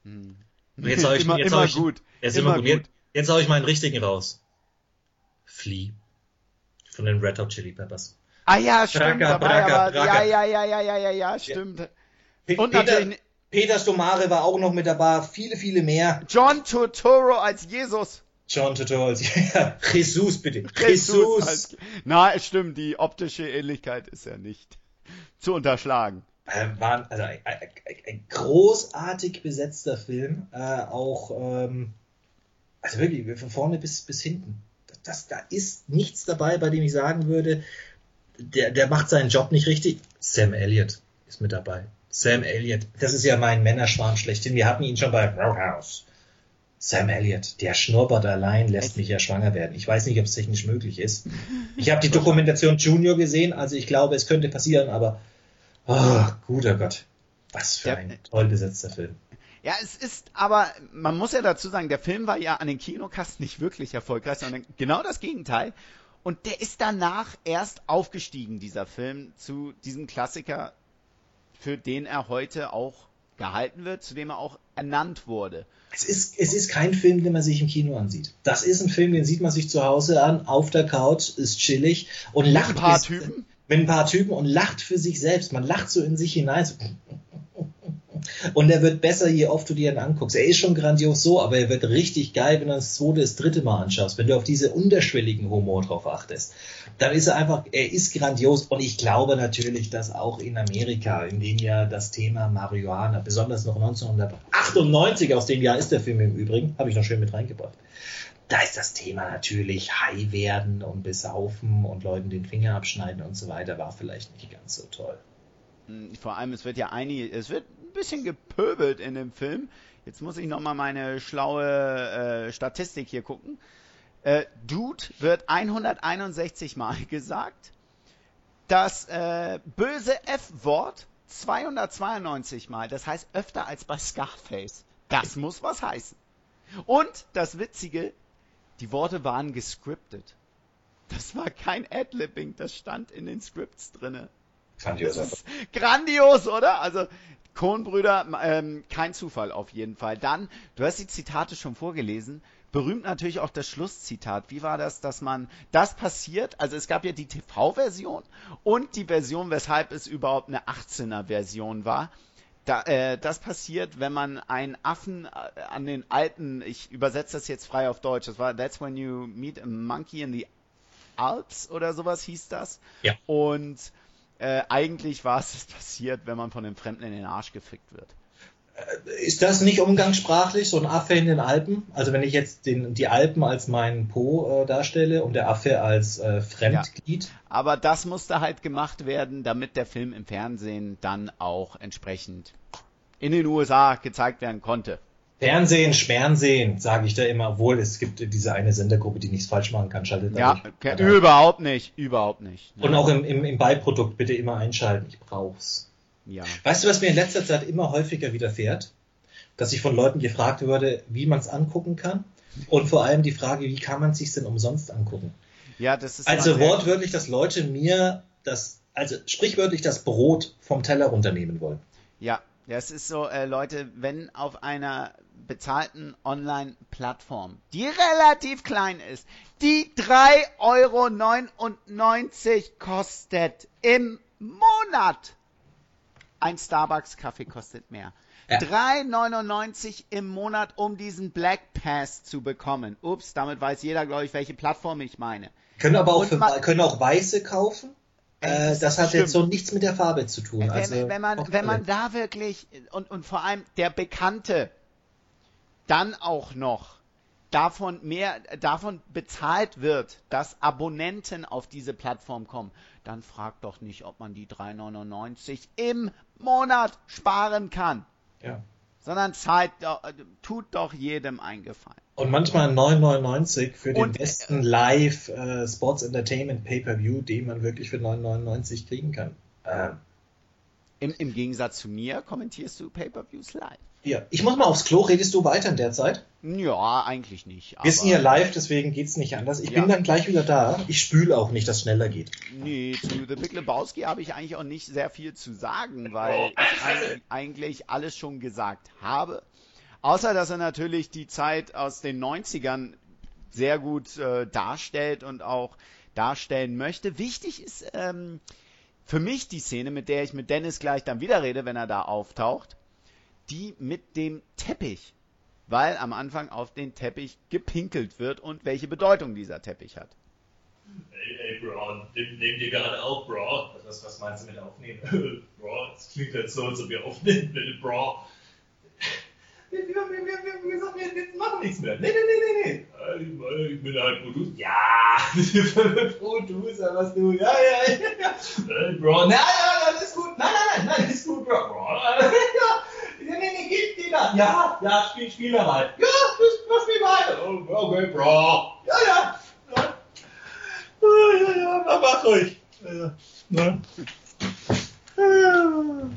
Hm. Jetzt hau ich, immer, jetzt immer hau ich, gut. Jetzt immer gut. Jetzt, jetzt hau ich meinen richtigen raus. Flea. Von den Red Hot Chili Peppers. Ah ja, stimmt. Braka, Braka, Braka, Braka. Ja, ja, ja, ja, ja, ja, stimmt. Ja. Pe- Und Peter, natürlich... Peter Stomare war auch noch mit dabei. Viele, viele mehr. John Turturro als Jesus. John Turturro als ja. Jesus, bitte. Jesus. Jesus. Na, stimmt. Die optische Ähnlichkeit ist ja nicht zu unterschlagen. Ähm, waren also ein, ein, ein großartig besetzter Film, äh, auch ähm, also wirklich von vorne bis bis hinten. Das, da ist nichts dabei, bei dem ich sagen würde, der der macht seinen Job nicht richtig. Sam Elliott ist mit dabei. Sam Elliott, das ist ja mein Männerschwarm schlechthin. Wir hatten ihn schon bei Roadhouse. Sam Elliott, der Schnurrbart allein lässt mich ja schwanger werden. Ich weiß nicht, ob es technisch möglich ist. Ich habe die Dokumentation Junior gesehen, also ich glaube, es könnte passieren, aber oh, guter Gott. Was für der, ein toll besetzter Film. Ja, es ist, aber man muss ja dazu sagen, der Film war ja an den Kinokasten nicht wirklich erfolgreich, sondern genau das Gegenteil. Und der ist danach erst aufgestiegen, dieser Film, zu diesem Klassiker, für den er heute auch gehalten wird, zu dem er auch ernannt wurde. Es ist, es ist kein Film, den man sich im Kino ansieht. Das ist ein Film, den sieht man sich zu Hause an, auf der Couch, ist chillig und lacht. Ein paar Typen. Mit ein paar Typen und lacht für sich selbst. Man lacht so in sich hinein. So. Und er wird besser, je oft du dir ihn anguckst. Er ist schon grandios so, aber er wird richtig geil, wenn du das zweite, das dritte Mal anschaust. Wenn du auf diese unterschwelligen Humor drauf achtest, dann ist er einfach, er ist grandios. Und ich glaube natürlich, dass auch in Amerika, in dem Jahr das Thema Marihuana, besonders noch neunzehnhundertachtundneunzig, aus dem Jahr ist der Film im Übrigen, habe ich noch schön mit reingebracht. Da ist das Thema natürlich high werden und besaufen und Leuten den Finger abschneiden und so weiter, war vielleicht nicht ganz so toll. Vor allem, es wird ja einige, es wird ein bisschen gepöbelt in dem Film. Jetzt muss ich nochmal meine schlaue äh, Statistik hier gucken. Äh, Dude wird hunderteinundsechzig Mal gesagt. Das äh, böse F-Wort zweihundertzweiundneunzig Mal. Das heißt öfter als bei Scarface. Das muss was heißen. Und das Witzige, Die Worte waren gescriptet. Das war kein Ad-Libbing, das stand in den Scripts drinne. Grandios. Das ist grandios, oder? Also, Coen-Brüder, ähm, kein Zufall auf jeden Fall. Dann, du hast die Zitate schon vorgelesen, berühmt natürlich auch das Schlusszitat. Wie war das, dass man das passiert? Also es gab ja die T V-Version und die Version, weshalb es überhaupt eine achtzehner-Version war. Da, äh, das passiert, wenn man einen Affen an den alten, ich übersetze das jetzt frei auf Deutsch, das war That's When You Meet a Monkey in the Alps oder sowas hieß das. Ja. Und äh, eigentlich war es passiert, wenn man von einem Fremden in den Arsch gefickt wird. Ist das nicht umgangssprachlich, so ein Affe in den Alpen? Also wenn ich jetzt den, die Alpen als meinen Po äh, darstelle und der Affe als äh, Fremdglied. Ja, aber das musste halt gemacht werden, damit der Film im Fernsehen dann auch entsprechend in den U S A gezeigt werden konnte. Fernsehen, Schmernsehen, sage ich da immer, obwohl es gibt diese eine Sendergruppe, die nichts falsch machen kann, schaltet ja, da nicht. Ja, überhaupt nicht, überhaupt nicht. Und auch im, im, im Beiprodukt bitte immer einschalten, ich brauch's. Ja. Weißt du, was mir in letzter Zeit immer häufiger widerfährt? Dass ich von Leuten gefragt würde, wie man es angucken kann. Und vor allem die Frage, wie kann man es sich denn umsonst angucken? Ja, das ist also wortwörtlich, dass Leute mir das, also sprichwörtlich das Brot vom Teller runternehmen wollen. Ja, das ist so, äh, Leute, wenn auf einer bezahlten Online-Plattform, die relativ klein ist, die drei Euro neunundneunzig kostet im Monat. Ein Starbucks-Kaffee kostet mehr. Ja. drei Euro neunundneunzig im Monat, um diesen Black Pass zu bekommen. Ups, damit weiß jeder, glaube ich, welche Plattform ich meine. Können aber auch, für, man, können auch weiße kaufen. Äh, das hat stimmt. Jetzt so nichts mit der Farbe zu tun. Wenn, also, wenn, man, wenn man da wirklich, und, und vor allem der Bekannte, dann auch noch davon mehr, davon bezahlt wird, dass Abonnenten auf diese Plattform kommen, dann fragt doch nicht, ob man die drei Euro neunundneunzig im Monat sparen kann. Ja. Sondern zahlt, tut doch jedem einen Gefallen. Und manchmal neun Euro neunundneunzig für den und, besten Live äh, Sports Entertainment Pay-Per-View, den man wirklich für neun Euro neunundneunzig kriegen kann. Ähm. Im, Im Gegensatz zu mir kommentierst du Pay-Per-Views live. Ja, ich muss mal aufs Klo. Redest du weiter in der Zeit? Ja, eigentlich nicht. Wir sind hier live, deswegen geht's nicht anders. Ich ja. bin dann gleich wieder da. Ich spüle auch nicht, dass es schneller geht. Nee, zu The Big Lebowski habe ich eigentlich auch nicht sehr viel zu sagen, weil ich eigentlich alles schon gesagt habe. Außer, dass er natürlich die Zeit aus den neunzigern sehr gut äh, darstellt und auch darstellen möchte. Wichtig ist ähm, für mich die Szene, mit der ich mit Dennis gleich dann wieder rede, wenn er da auftaucht. Die mit dem Teppich, weil am Anfang auf den Teppich gepinkelt wird und welche Bedeutung dieser Teppich hat. Ey, ey, Bro, nehmen die gerade auf, Bro. Was, was meinst du mit aufnehmen? Bro, das klingt halt so, als ob wir aufnehmen, Bro. Wir, wir, wir, wir haben gesagt, wir, wir machen nichts mehr. Nee, nee, nee, nee. Ich bin halt Producer. Ja, Producer, was du. Ja, ja, ja. Ey, Bro, nein, nein, das ist gut. Nein, nein, nein, das ist gut, Bro. Bro. Nee, nee, geht die da. Ja, ja, spiel, spiel da halt. Ja, das spiel mal. Oh, okay, Bro. Ja, ja. Ja, ja, ja, ja mach ruhig. Ja, ja. Ja.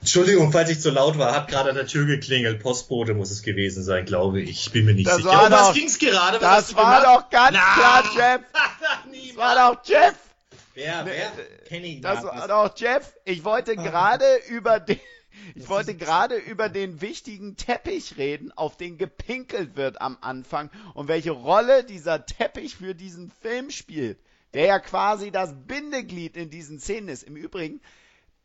Entschuldigung, falls ich zu laut war, hat gerade an der Tür geklingelt. Postbote muss es gewesen sein, glaube ich. Ich bin mir nicht das sicher. Um was ging's gerade? Was das war gemacht? Doch ganz Na. Klar, Jeff. Das war doch Jeff. Wer, wer? Kenny. Das war doch Jeff. Ich wollte gerade über den... Ich wollte gerade über den wichtigen Teppich reden, auf den gepinkelt wird am Anfang und welche Rolle dieser Teppich für diesen Film spielt, der ja quasi das Bindeglied in diesen Szenen ist. Im Übrigen,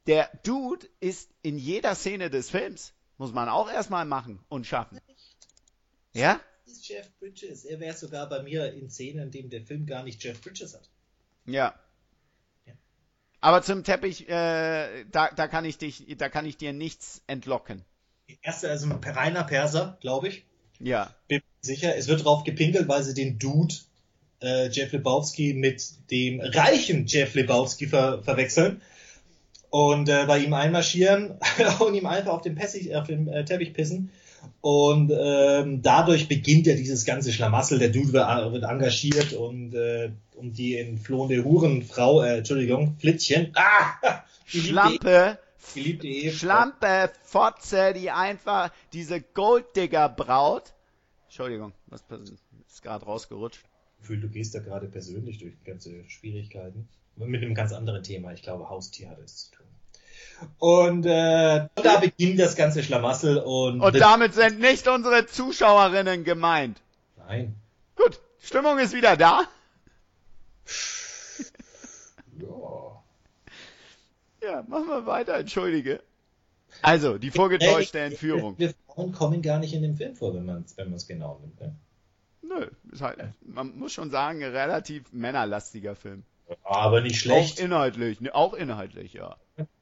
der Dude ist in jeder Szene des Films, muss man auch erstmal machen und schaffen. Ja? Das ist Jeff Bridges. Er wäre sogar bei mir in Szenen, in denen der Film gar nicht Jeff Bridges hat. Ja. Aber zum Teppich, äh, da, da kann ich dich, da kann ich dir nichts entlocken. Erster ist ein reiner Perser, glaube ich. Ja. Bin sicher. Es wird drauf gepinkelt, weil sie den Dude äh, Jeff Lebowski mit dem reichen Jeff Lebowski ver- verwechseln und äh, bei ihm einmarschieren und ihm einfach auf den, Pessig, auf den äh, Teppich pissen. Und ähm, dadurch beginnt ja dieses ganze Schlamassel. Der Dude wird engagiert und äh, um die entflohene Hurenfrau, äh, Entschuldigung, Flittchen. Ah! Schlampe, geliebte Ehe. Schlampe, Fotze, die einfach diese Golddigger braut. Entschuldigung, Was ist gerade rausgerutscht? Ich fühle, du gehst da gerade persönlich durch ganze Schwierigkeiten. Mit einem ganz anderen Thema. Ich glaube, Haustier hat es zu tun. Und äh, da beginnt das ganze Schlamassel. Und, und damit sind nicht unsere Zuschauerinnen gemeint. Nein. Gut, Stimmung ist wieder da. Ja. Ja, machen wir weiter, entschuldige. Also, die vorgetäuschte Entführung. Wir Frauen kommen gar nicht in dem Film vor, wenn man es wenn genau nimmt. Ne? Nö, ist halt, man muss schon sagen, ein relativ männerlastiger Film. Aber nicht schlecht. Auch inhaltlich, ne, auch inhaltlich, ja.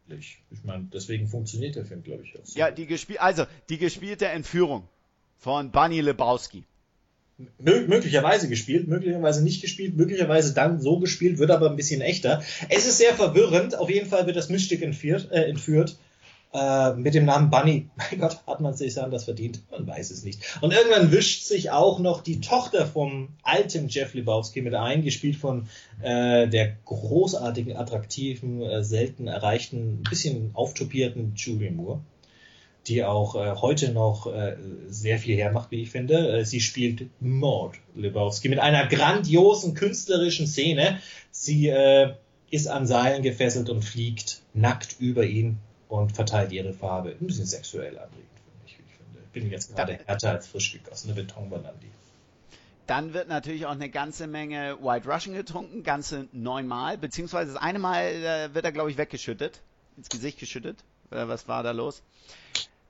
Ich meine, deswegen funktioniert der Film, glaube ich, auch so. Ja, die gespie- also, die gespielte Entführung von Bunny Lebowski. Mö- möglicherweise gespielt, möglicherweise nicht gespielt, möglicherweise dann so gespielt, wird aber ein bisschen echter. Es ist sehr verwirrend. Auf jeden Fall wird das Miststück entführt. Äh, entführt. Äh, mit dem Namen Bunny. Mein Gott, hat man sich anders verdient? Man weiß es nicht. Und irgendwann wischt sich auch noch die Tochter vom alten Jeff Lebowski mit ein, gespielt von äh, der großartigen, attraktiven, äh, selten erreichten, ein bisschen auftopierten Julianne Moore, die auch äh, heute noch äh, sehr viel hermacht, wie ich finde. Äh, sie spielt Maud Lebowski mit einer grandiosen künstlerischen Szene. Sie äh, ist an Seilen gefesselt und fliegt nackt über ihn und verteilt ihre Farbe. Ein bisschen sexuell anregend, finde ich, ich finde. Ich bin jetzt gerade härter als frisch gegossene Betonbanandi. Dann wird natürlich auch eine ganze Menge White Russian getrunken, ganze neunmal, beziehungsweise das eine Mal äh, wird er, glaube ich, weggeschüttet, ins Gesicht geschüttet. Äh, was war da los?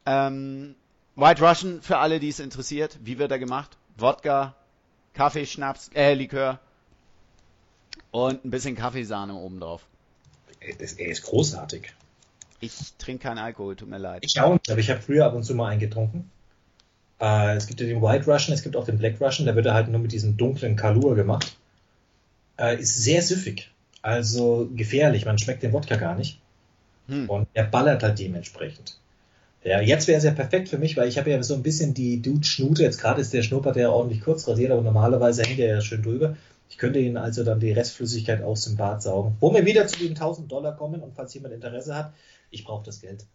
Ähm, White Russian, für alle, die es interessiert, wie wird er gemacht? Wodka, Kaffee, Schnaps, äh, Likör und ein bisschen Kaffeesahne obendrauf. Er ist großartig. Ich trinke keinen Alkohol, tut mir leid. Ich auch nicht, aber ich habe früher ab und zu mal einen getrunken. Äh, es gibt ja den White Russian, es gibt auch den Black Russian, da wird er halt nur mit diesem dunklen Kalur gemacht. Äh, ist sehr süffig, also gefährlich, man schmeckt den Wodka gar nicht. Hm. Und er ballert halt dementsprechend. Ja, jetzt wäre es ja perfekt für mich, weil ich habe ja so ein bisschen die Dude-Schnute, jetzt gerade ist der Schnurrbart ja ordentlich kurz rasiert, aber normalerweise hängt er ja schön drüber. Ich könnte Ihnen also dann die Restflüssigkeit aus dem Bart saugen. Wo wir wieder zu den tausend Dollar kommen, und falls jemand Interesse hat, ich brauche das Geld.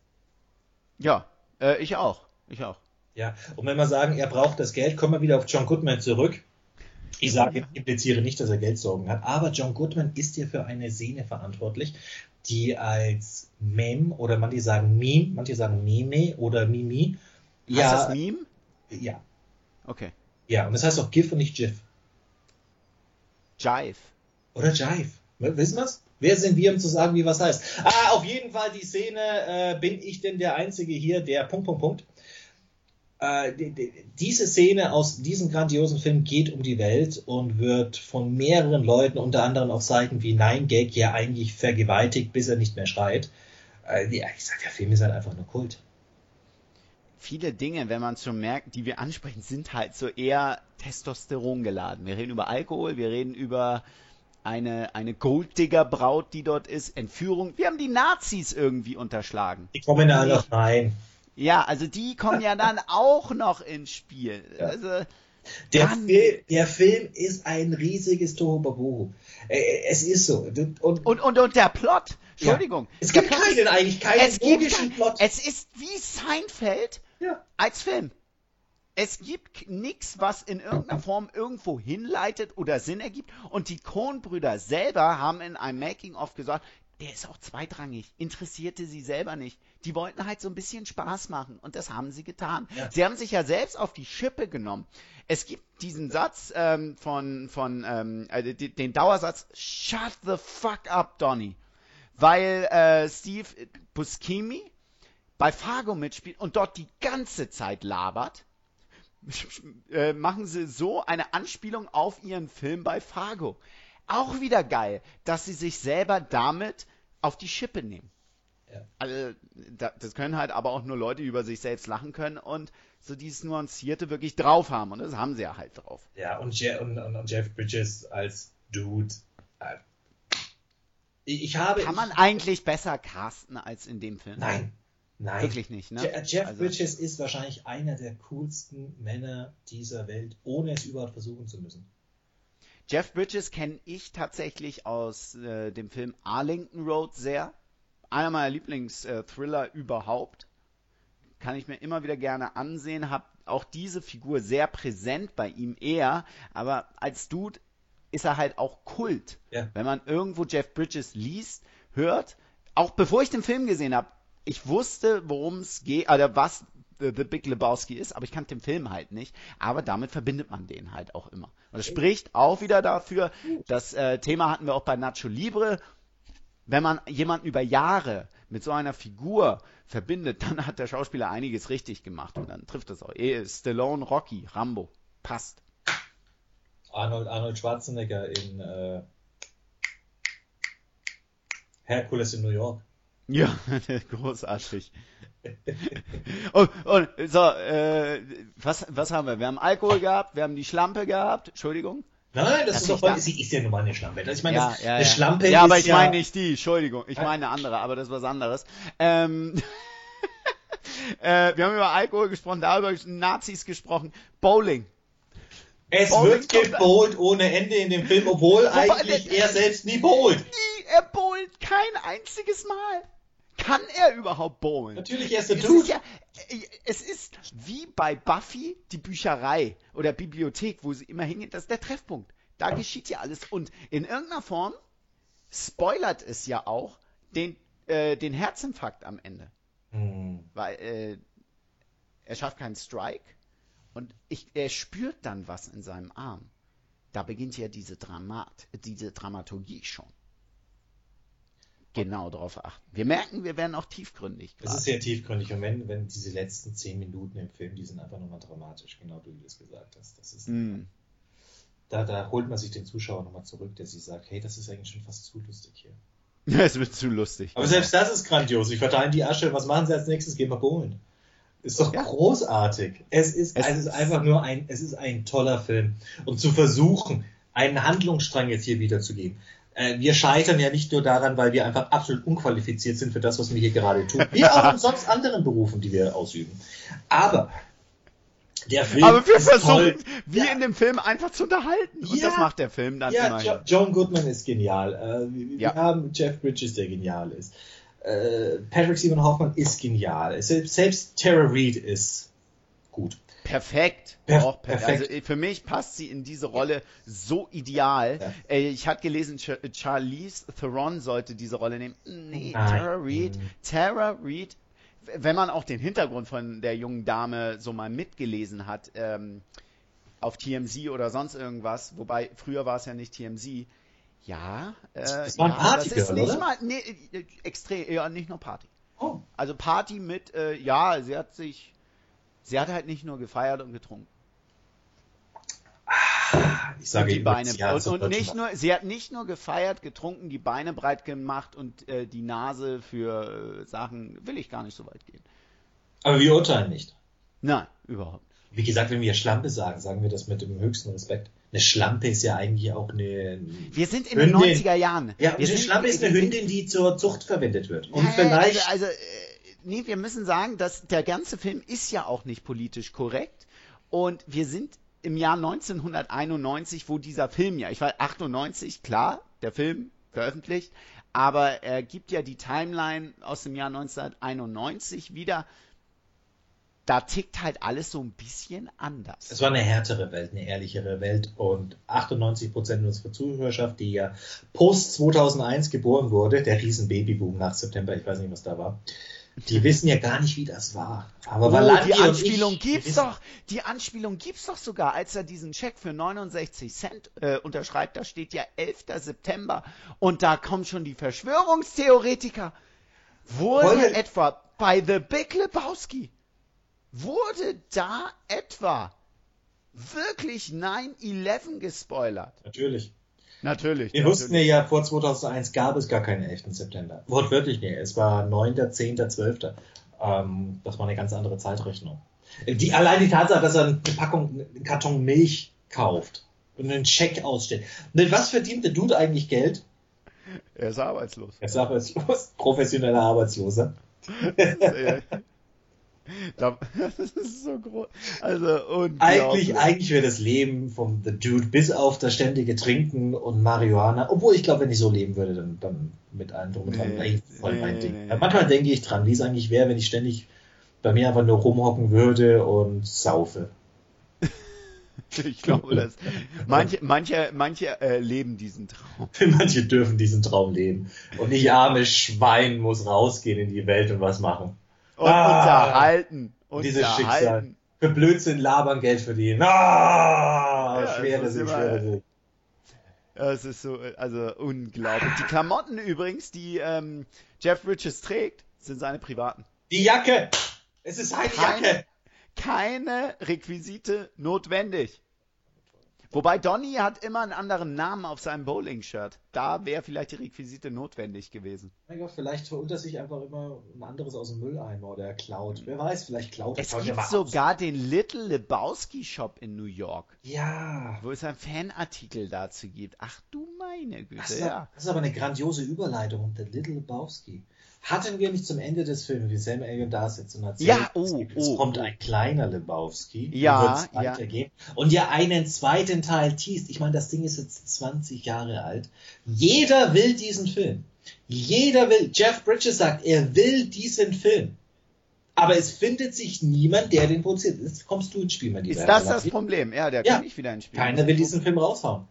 Ja, äh, ich auch. Ich auch. Ja, und wenn wir sagen, er braucht das Geld, kommen wir wieder auf John Goodman zurück. Ich sage, ja. impliziere nicht, dass er Geldsorgen hat, aber John Goodman ist ja für eine Szene verantwortlich, die als Meme, oder manche sagen Meme, manche sagen Meme oder Mimi. Heißt ja, das Meme? Ja. Okay. Ja, und das heißt auch GIF und nicht GIF. Jive. Oder Jive. Wissen wir's? Wer sind wir, um zu sagen, wie was heißt? Ah, auf jeden Fall die Szene, äh, bin ich denn der Einzige hier, der Punkt, Punkt, Punkt. Äh, die, die, diese Szene aus diesem grandiosen Film geht um die Welt und wird von mehreren Leuten, unter anderem auf Seiten wie Nein Gag, ja eigentlich vergewaltigt, bis er nicht mehr schreit. Äh, die, ich sag, der Film ist halt einfach nur Kult. Viele Dinge, wenn man schon merkt, die wir ansprechen, sind halt so eher Testosteron geladen. Wir reden über Alkohol, wir reden über eine, eine Golddigger-Braut, die dort ist, Entführung. Wir haben die Nazis irgendwie unterschlagen. Die kommen da noch rein. Ja, also die kommen ja dann auch noch ins Spiel. Ja. Also, der, Fil- der Film ist ein riesiges Tohuwabohu. Es ist so. Und, und, und, und der Plot, Entschuldigung. Ja. Es gibt Plot, keinen eigentlich, keinen logischen Plot. Es ist wie Seinfeld. Ja. Als Film. Es gibt nichts, was in irgendeiner Form irgendwo hinleitet oder Sinn ergibt. Und die Coen-Brüder selber haben in einem Making-of gesagt, der ist auch zweitrangig, interessierte sie selber nicht. Die wollten halt so ein bisschen Spaß machen und das haben sie getan. Ja. Sie haben sich ja selbst auf die Schippe genommen. Es gibt diesen Satz ähm, von, von ähm, äh, den Dauersatz, shut the fuck up, Donny. Weil äh, Steve Buscemi bei Fargo mitspielt und dort die ganze Zeit labert, äh, machen sie so eine Anspielung auf ihren Film bei Fargo. Auch wieder geil, dass sie sich selber damit auf die Schippe nehmen. Ja. Also, das können halt aber auch nur Leute, die über sich selbst lachen können und so dieses Nuancierte wirklich drauf haben. Und das haben sie ja halt drauf. Ja, und, Je- und, und, und Jeff Bridges als Dude. Äh, ich habe, Kann man ich, eigentlich besser casten als in dem Film? Nein. Nein. Wirklich nicht, ne? Je- Jeff also. Bridges ist wahrscheinlich einer der coolsten Männer dieser Welt, ohne es überhaupt versuchen zu müssen. Jeff Bridges kenne ich tatsächlich aus äh, dem Film Arlington Road sehr. Einer meiner Lieblings-Thriller äh, überhaupt. kann ich mir immer wieder gerne ansehen, habe auch diese Figur sehr präsent bei ihm eher, aber als Dude ist er halt auch Kult. Ja. Wenn man irgendwo Jeff Bridges liest, hört, auch bevor ich den Film gesehen habe, ich wusste, worum es geht, oder was The Big Lebowski ist, aber ich kannte den Film halt nicht, aber damit verbindet man den halt auch immer. Und das spricht auch wieder dafür, das äh, Thema hatten wir auch bei Nacho Libre, wenn man jemanden über Jahre mit so einer Figur verbindet, dann hat der Schauspieler einiges richtig gemacht und dann trifft das auch. Stallone, Rocky, Rambo, passt. Arnold, Arnold Schwarzenegger in äh, Herkules in New York. Ja, großartig. Und, und so, äh, was, was haben wir? Wir haben Alkohol gehabt, wir haben die Schlampe gehabt. Entschuldigung. Nein, das, das ist doch voll, sie ist ja nun mal eine Schlampe. Ich meine, ja, das, ja, eine ja. Schlampe ja, ist aber ich ja... meine nicht die, Entschuldigung. Ich meine eine andere, aber das ist was anderes. Ähm, äh, wir haben über Alkohol gesprochen, darüber Nazis gesprochen. Bowling. Es Bowling wird gebowlt ohne Ende in dem Film, obwohl eigentlich er selbst nie bowlt. Nie, er bowlt kein einziges Mal. Kann er überhaupt bowlen? Natürlich, er ist der Dude. Ja, es ist wie bei Buffy die Bücherei oder Bibliothek, wo sie immer hingeht. Das ist der Treffpunkt. Da geschieht ja alles. Und in irgendeiner Form spoilert es ja auch den, äh, den Herzinfarkt am Ende. Mhm. Weil äh, er schafft keinen Strike und ich, er spürt dann was in seinem Arm. Da beginnt ja diese, Dramat, diese Dramaturgie schon. Genau darauf achten. Wir merken, wir werden auch tiefgründig. Grad. Das ist sehr tiefgründig. Und wenn, wenn diese letzten zehn Minuten im Film, die sind einfach nochmal dramatisch, genau wie du das gesagt hast. Das ist mm. da, da holt man sich den Zuschauer nochmal zurück, der sich sagt, hey, das ist eigentlich schon fast zu lustig hier. Ja, es wird zu lustig. Aber selbst das ist grandios. Ich verteile die Asche. Was machen sie als nächstes? Gehen wir bowlen. Ist doch ja. großartig. Es ist, es, es ist einfach nur ein, es ist ein toller Film. Und zu versuchen, einen Handlungsstrang jetzt hier wiederzugeben. Wir scheitern ja nicht nur daran, weil wir einfach absolut unqualifiziert sind für das, was wir hier gerade tun. Wie auch in sonst anderen Berufen, die wir ausüben. Aber der Film Aber wir ist versuchen, toll. wie ja. in dem Film einfach zu unterhalten. Und ja. das macht der Film dann ja, immer. Jo- John Goodman ist genial. Wir ja. haben Jeff Bridges, der genial ist. Patrick Simon Hoffman ist genial. Selbst Tara Reid ist gut. Perfekt. Per- auch per- perfekt. Also für mich passt sie in diese Rolle so ideal. Ja. Ich hatte gelesen, Char- Charlize Theron sollte diese Rolle nehmen. Nee, Nein. Tara Reid. Mhm. Tara Reid, wenn man auch den Hintergrund von der jungen Dame so mal mitgelesen hat, ähm, auf T M Z oder sonst irgendwas, wobei früher war es ja nicht T M Z. Ja, äh, das war ein ja, Party, das ist oder? nicht mal, nee, extrem, ja, nicht nur Party. Oh. Also Party mit, äh, ja, sie hat sich Sie hat halt nicht nur gefeiert und getrunken. Ich sage die Beine ja, und, und nicht nur, sie hat nicht nur gefeiert, getrunken, die Beine breit gemacht und äh, die Nase für äh, Sachen will ich gar nicht so weit gehen. Aber wir urteilen nicht. Nein, überhaupt nicht. Wie gesagt, wenn wir Schlampe sagen, sagen wir das mit dem höchsten Respekt. Eine Schlampe ist ja eigentlich auch eine. Wir sind in Hündin. den neunziger Jahren. Ja, wir eine sind, Schlampe ist eine Hündin, die zur Zucht verwendet wird. Und äh, vielleicht. Also, also, Nee, wir müssen sagen, dass der ganze Film ist ja auch nicht politisch korrekt und wir sind im Jahr neunzehnhunderteinundneunzig, wo dieser Film ja, ich war achtundneunzig, klar, der Film veröffentlicht, aber er gibt ja die Timeline aus dem Jahr neunzehnhunderteinundneunzig wieder, da tickt halt alles so ein bisschen anders. Es war eine härtere Welt, eine ehrlichere Welt und achtundneunzig Prozent unserer Zuhörerschaft, die ja post zweitausendeins geboren wurde, der riesen Babyboom nach September, ich weiß nicht, was da war, die wissen ja gar nicht, wie das war. Aber oh, die Anspielung ich, gibt's doch. Die Anspielung gibt's doch sogar, als er diesen Scheck für neunundsechzig Cent äh, unterschreibt. Da steht ja elfter September. Und da kommen schon die Verschwörungstheoretiker. Wurde Wolle. etwa bei The Big Lebowski, wurde da etwa wirklich nine eleven gespoilert? Natürlich. Natürlich. Wir natürlich. wussten ja, vor zweitausendeins gab es gar keinen elfter September. Wortwörtlich nicht. Es war neunter, zehnter, zwölfter Ähm, das war eine ganz andere Zeitrechnung. Die, allein die Tatsache, dass er eine Packung, einen Karton Milch kauft und einen Scheck ausstellt. Mit was verdient der Dude eigentlich Geld? Er ist arbeitslos. Er ist arbeitslos. Professioneller Arbeitsloser. Das ist so groß. Also, und eigentlich, eigentlich wäre das Leben vom The Dude bis auf das ständige Trinken und Marihuana, obwohl ich glaube, wenn ich so leben würde, dann, dann mit allem drum und dran, nee, voll nee, mein Ding. Nee, nee. Manchmal denke ich dran, wie es eigentlich wäre, wenn ich ständig bei mir einfach nur rumhocken würde und saufe. Ich glaube, dass manche, manche, manche äh, leben diesen Traum. Manche dürfen diesen Traum leben. Und ich, armes Schwein, muss rausgehen in die Welt und was machen. Und ah, unterhalten. Und dieses Schicksal. Für Blödsinn labern, Geld verdienen. Ah, ja, schwere Sinn, schwere Sinn. Es ist so, also unglaublich. Die Klamotten übrigens, die ähm, Jeff Bridges trägt, sind seine privaten. Die Jacke! Es ist eine keine, Jacke! Keine Requisite notwendig. Wobei Donny hat immer einen anderen Namen auf seinem Bowling-Shirt. Da wäre vielleicht die Requisite notwendig gewesen. Mein Gott, vielleicht holt er sich einfach immer ein anderes aus dem Mülleimer oder klaut. Wer weiß, vielleicht klaut er. Es gibt sogar aus. Den Little Lebowski Shop in New York. Ja. Wo es einen Fanartikel dazu gibt. Ach du meine Güte. Das ist, ja. das ist aber eine grandiose Überleitung. Der Little Lebowski. Hatten wir nicht zum Ende des Films, wie Sam Elliott da sitzt und erzählt, ja, oh, es, gibt, es oh, kommt oh. ein kleiner Lebowski, ja, ja. weitergehen und ja einen zweiten Teil teast. Ich meine, das Ding ist jetzt zwanzig Jahre alt. Jeder will diesen Film. Jeder will, Jeff Bridges sagt, er will diesen Film. Aber es findet sich niemand, der den produziert. Jetzt kommst du ins Spiel, mein Lieber. Ist das das Problem? Ja, der ja. kann ich wieder ins Spiel. Keiner will diesen Film raushauen.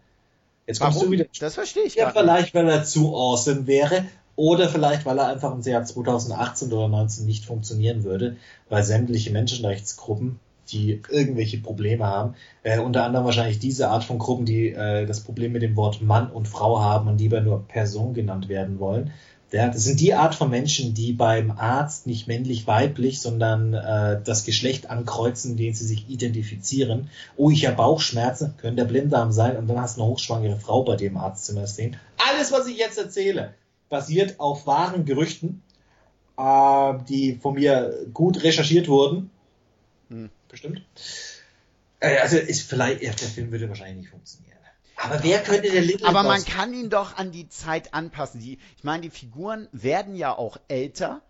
Jetzt kommst Warum? du wieder. Das verstehe ich ja, gar vielleicht, nicht. Vielleicht, weil er zu awesome wäre. Oder vielleicht, weil er einfach im Jahr zwanzig achtzehn oder neunzehn nicht funktionieren würde, weil sämtliche Menschenrechtsgruppen, die irgendwelche Probleme haben, äh, unter anderem wahrscheinlich diese Art von Gruppen, die äh, das Problem mit dem Wort Mann und Frau haben und lieber nur Person genannt werden wollen, der, das sind die Art von Menschen, die beim Arzt nicht männlich-weiblich, sondern äh, das Geschlecht ankreuzen, den sie sich identifizieren. Oh, ich habe Bauchschmerzen, können der Blinddarm sein und dann hast du eine hochschwangere Frau bei dem Arztzimmer stehen. Alles, was ich jetzt erzähle, basiert auf wahren Gerüchten, äh, die von mir gut recherchiert wurden. Hm. Bestimmt. Äh, also ist vielleicht, der Film würde wahrscheinlich nicht funktionieren. Aber wer könnte der Little Aber man kann ihn doch an die Zeit anpassen. Die, ich meine, die Figuren werden ja auch älter.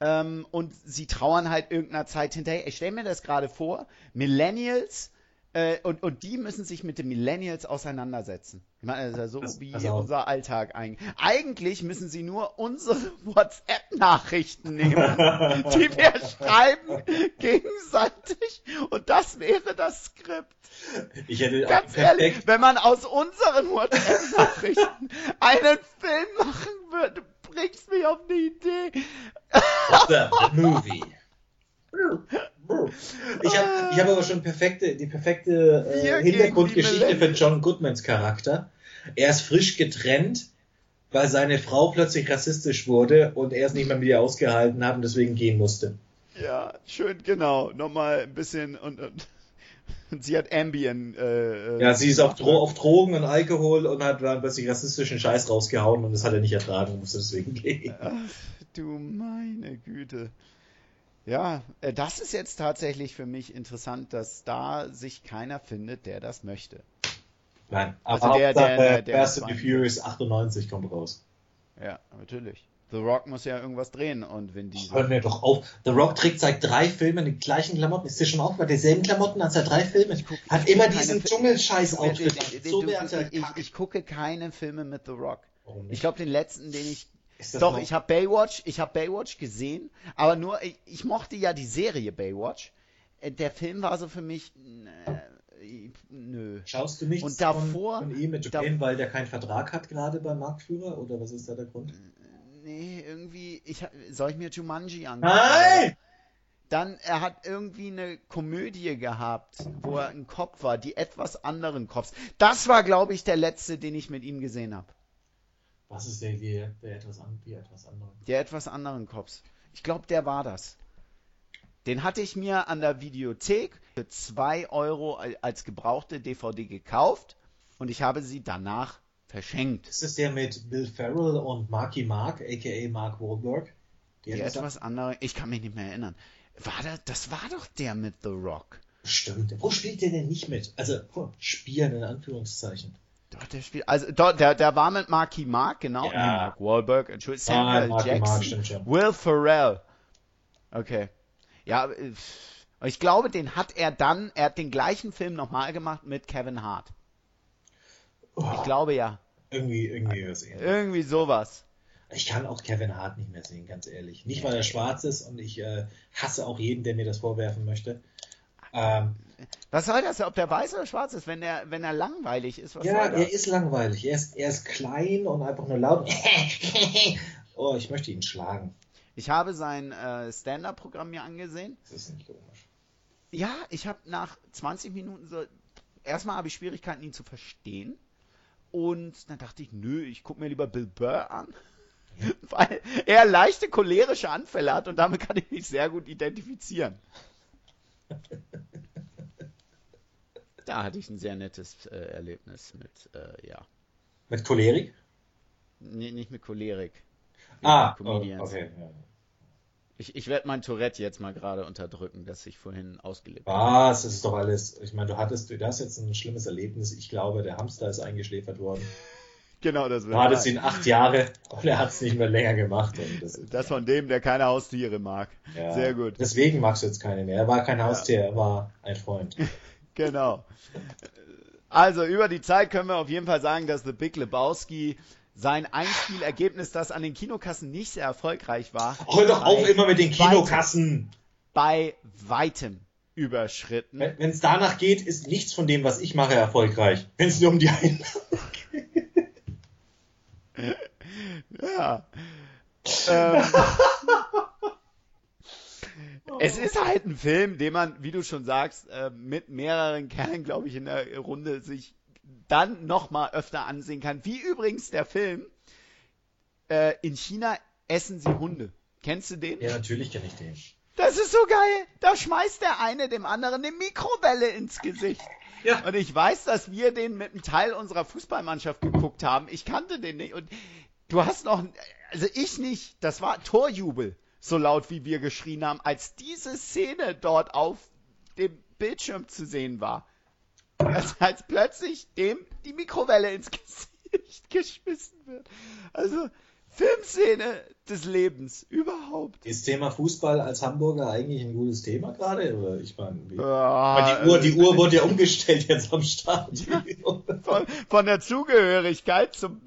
Ja. Ähm, und sie trauern halt irgendeiner Zeit hinterher. Ich stelle mir das gerade vor, Millennials äh, und, und die müssen sich mit den Millennials auseinandersetzen. Ich meine, das ist ja so das, wie also unser Alltag eigentlich. Eigentlich müssen sie nur unsere WhatsApp-Nachrichten nehmen, die wir schreiben gegenseitig. Und das wäre das Skript. Ich hätte Ganz auch ehrlich, perfekt. wenn man aus unseren WhatsApp-Nachrichten einen Film machen würde, bringst mich auf eine Idee. The movie. Ich habe ich hab aber schon perfekte, die perfekte äh, Hintergrundgeschichte für John Goodmans Charakter. Er ist frisch getrennt, weil seine Frau plötzlich rassistisch wurde und er es nicht mehr mit ihr ausgehalten hat und deswegen gehen musste. Ja, schön, genau. Nochmal ein bisschen und, und, und sie hat Ambien. Äh, ja, sie ist auf, Dro- auf Drogen und Alkohol und hat dann plötzlich rassistischen Scheiß rausgehauen und das hat er nicht ertragen und musste deswegen gehen. Ach, du meine Güte. Ja, das ist jetzt tatsächlich für mich interessant, dass da sich keiner findet, der das möchte. Nein, aber also der, der, der, der Fast and Furious achtundneunzig kommt raus. Ja, natürlich. The Rock muss ja irgendwas drehen und wenn die... Hör mir doch auf. The Rock trägt seit drei Filmen die gleichen Klamotten. Ist dir schon auf bei derselben Klamotten als seit drei Filmen? Guck, Hat immer diesen Dschungelscheiß-Outfit. So ich, ich, ich gucke keine Filme mit The Rock. Oh, ich glaube, den letzten, den ich Doch, noch? ich habe Baywatch, ich habe Baywatch gesehen, aber nur, ich, ich mochte ja die Serie Baywatch. Der Film war so für mich, äh, nö. Schaust du nichts und davor, von, von ihm mit Japan, da, weil der keinen Vertrag hat gerade beim Marktführer? Oder was ist da der Grund? Nee, irgendwie, ich, soll ich mir Jumanji angucken? Nein! Dann, er hat irgendwie eine Komödie gehabt, wo er ein Cop war, die etwas anderen Cops. Das war, glaube ich, der letzte, den ich mit ihm gesehen habe. Was ist der, der, der etwas, die etwas anderen? Der etwas anderen Cops. Ich glaube, der war das. Den hatte ich mir an der Videothek für zwei Euro als gebrauchte D V D gekauft und ich habe sie danach verschenkt. Ist das der mit Will Ferrell und Marky Mark, a k a. Mark Wahlberg? Der etwas, etwas andere, ich kann mich nicht mehr erinnern. War das, das war doch der mit The Rock. Stimmt. Wo spielt der denn nicht mit? Also, spielen in Anführungszeichen. Doch, der spielt, also, doch, der, der war mit Marky Mark, genau. Ja. Nee, Mark Wahlberg, Entschuldigung, Samuel ah, Jackson, Mark, Will Ferrell. Okay. Ja, ich glaube, den hat er dann, er hat den gleichen Film nochmal gemacht mit Kevin Hart. Ich glaube ja. Irgendwie, irgendwie, was ähnliches. Irgendwie sowas. Ich kann auch Kevin Hart nicht mehr sehen, ganz ehrlich. Nicht, weil er schwarz ist, und ich äh, hasse auch jeden, der mir das vorwerfen möchte. Ähm, was soll das, ob der weiß oder schwarz ist, wenn er wenn er langweilig ist? Was ja, soll er ist langweilig. Er ist, er ist klein und einfach nur laut. Oh, ich möchte ihn schlagen. Ich habe sein äh, Stand-Up-Programm mir angesehen. Das ist nicht komisch. Ja, ich habe nach zwanzig Minuten so... Erstmal habe ich Schwierigkeiten, ihn zu verstehen. Und dann dachte ich, nö, ich gucke mir lieber Bill Burr an. Weil er leichte cholerische Anfälle hat und damit kann ich mich sehr gut identifizieren. Da hatte ich ein sehr nettes äh, Erlebnis mit, äh, ja. Mit Cholerik? Nee, nicht mit Cholerik. Mit ah, Comedians. Okay. Ich, ich werde mein Tourette jetzt mal gerade unterdrücken, das ich vorhin ausgelebt habe. Ah, das ist doch alles. Ich meine, du hattest, du hast jetzt ein schlimmes Erlebnis. Ich glaube, der Hamster ist eingeschläfert worden. Genau, das war. Du hattest ihn acht Jahre und er hat es nicht mehr länger gemacht. Und das, das von dem, der keine Haustiere mag. Ja, sehr gut. Deswegen magst du jetzt keine mehr. Er war kein Haustier, ja. Er war ein Freund. Genau. Also über die Zeit können wir auf jeden Fall sagen, dass The Big Lebowski sein Einspielergebnis, das an den Kinokassen nicht sehr erfolgreich war, hör doch auf immer mit den Kinokassen! Bei weitem überschritten. Wenn es danach geht, ist nichts von dem, was ich mache, erfolgreich. Wenn es nur um die Einladung geht. Ja. ähm, es ist halt ein Film, den man, wie du schon sagst, äh, mit mehreren Kerlen, glaube ich, in der Runde sich dann nochmal öfter ansehen kann. Wie übrigens der Film äh, in China essen sie Hunde. Kennst du den? Ja, natürlich kenne ich den. Das ist so geil. Da schmeißt der eine dem anderen eine Mikrowelle ins Gesicht. Ja. Und ich weiß, dass wir den mit einem Teil unserer Fußballmannschaft geguckt haben. Ich kannte den nicht. Und du hast noch, also ich nicht, das war Torjubel, so laut wie wir geschrien haben, als diese Szene dort auf dem Bildschirm zu sehen war. Also als plötzlich dem die Mikrowelle ins Gesicht geschmissen wird. Also Filmszene des Lebens überhaupt. Ist Thema Fußball als Hamburger eigentlich ein gutes Thema gerade? Oder ich meine, ja, die Uhr, die Uhr wurde ja umgestellt jetzt am Stadion. Ja, von, von der Zugehörigkeit zum,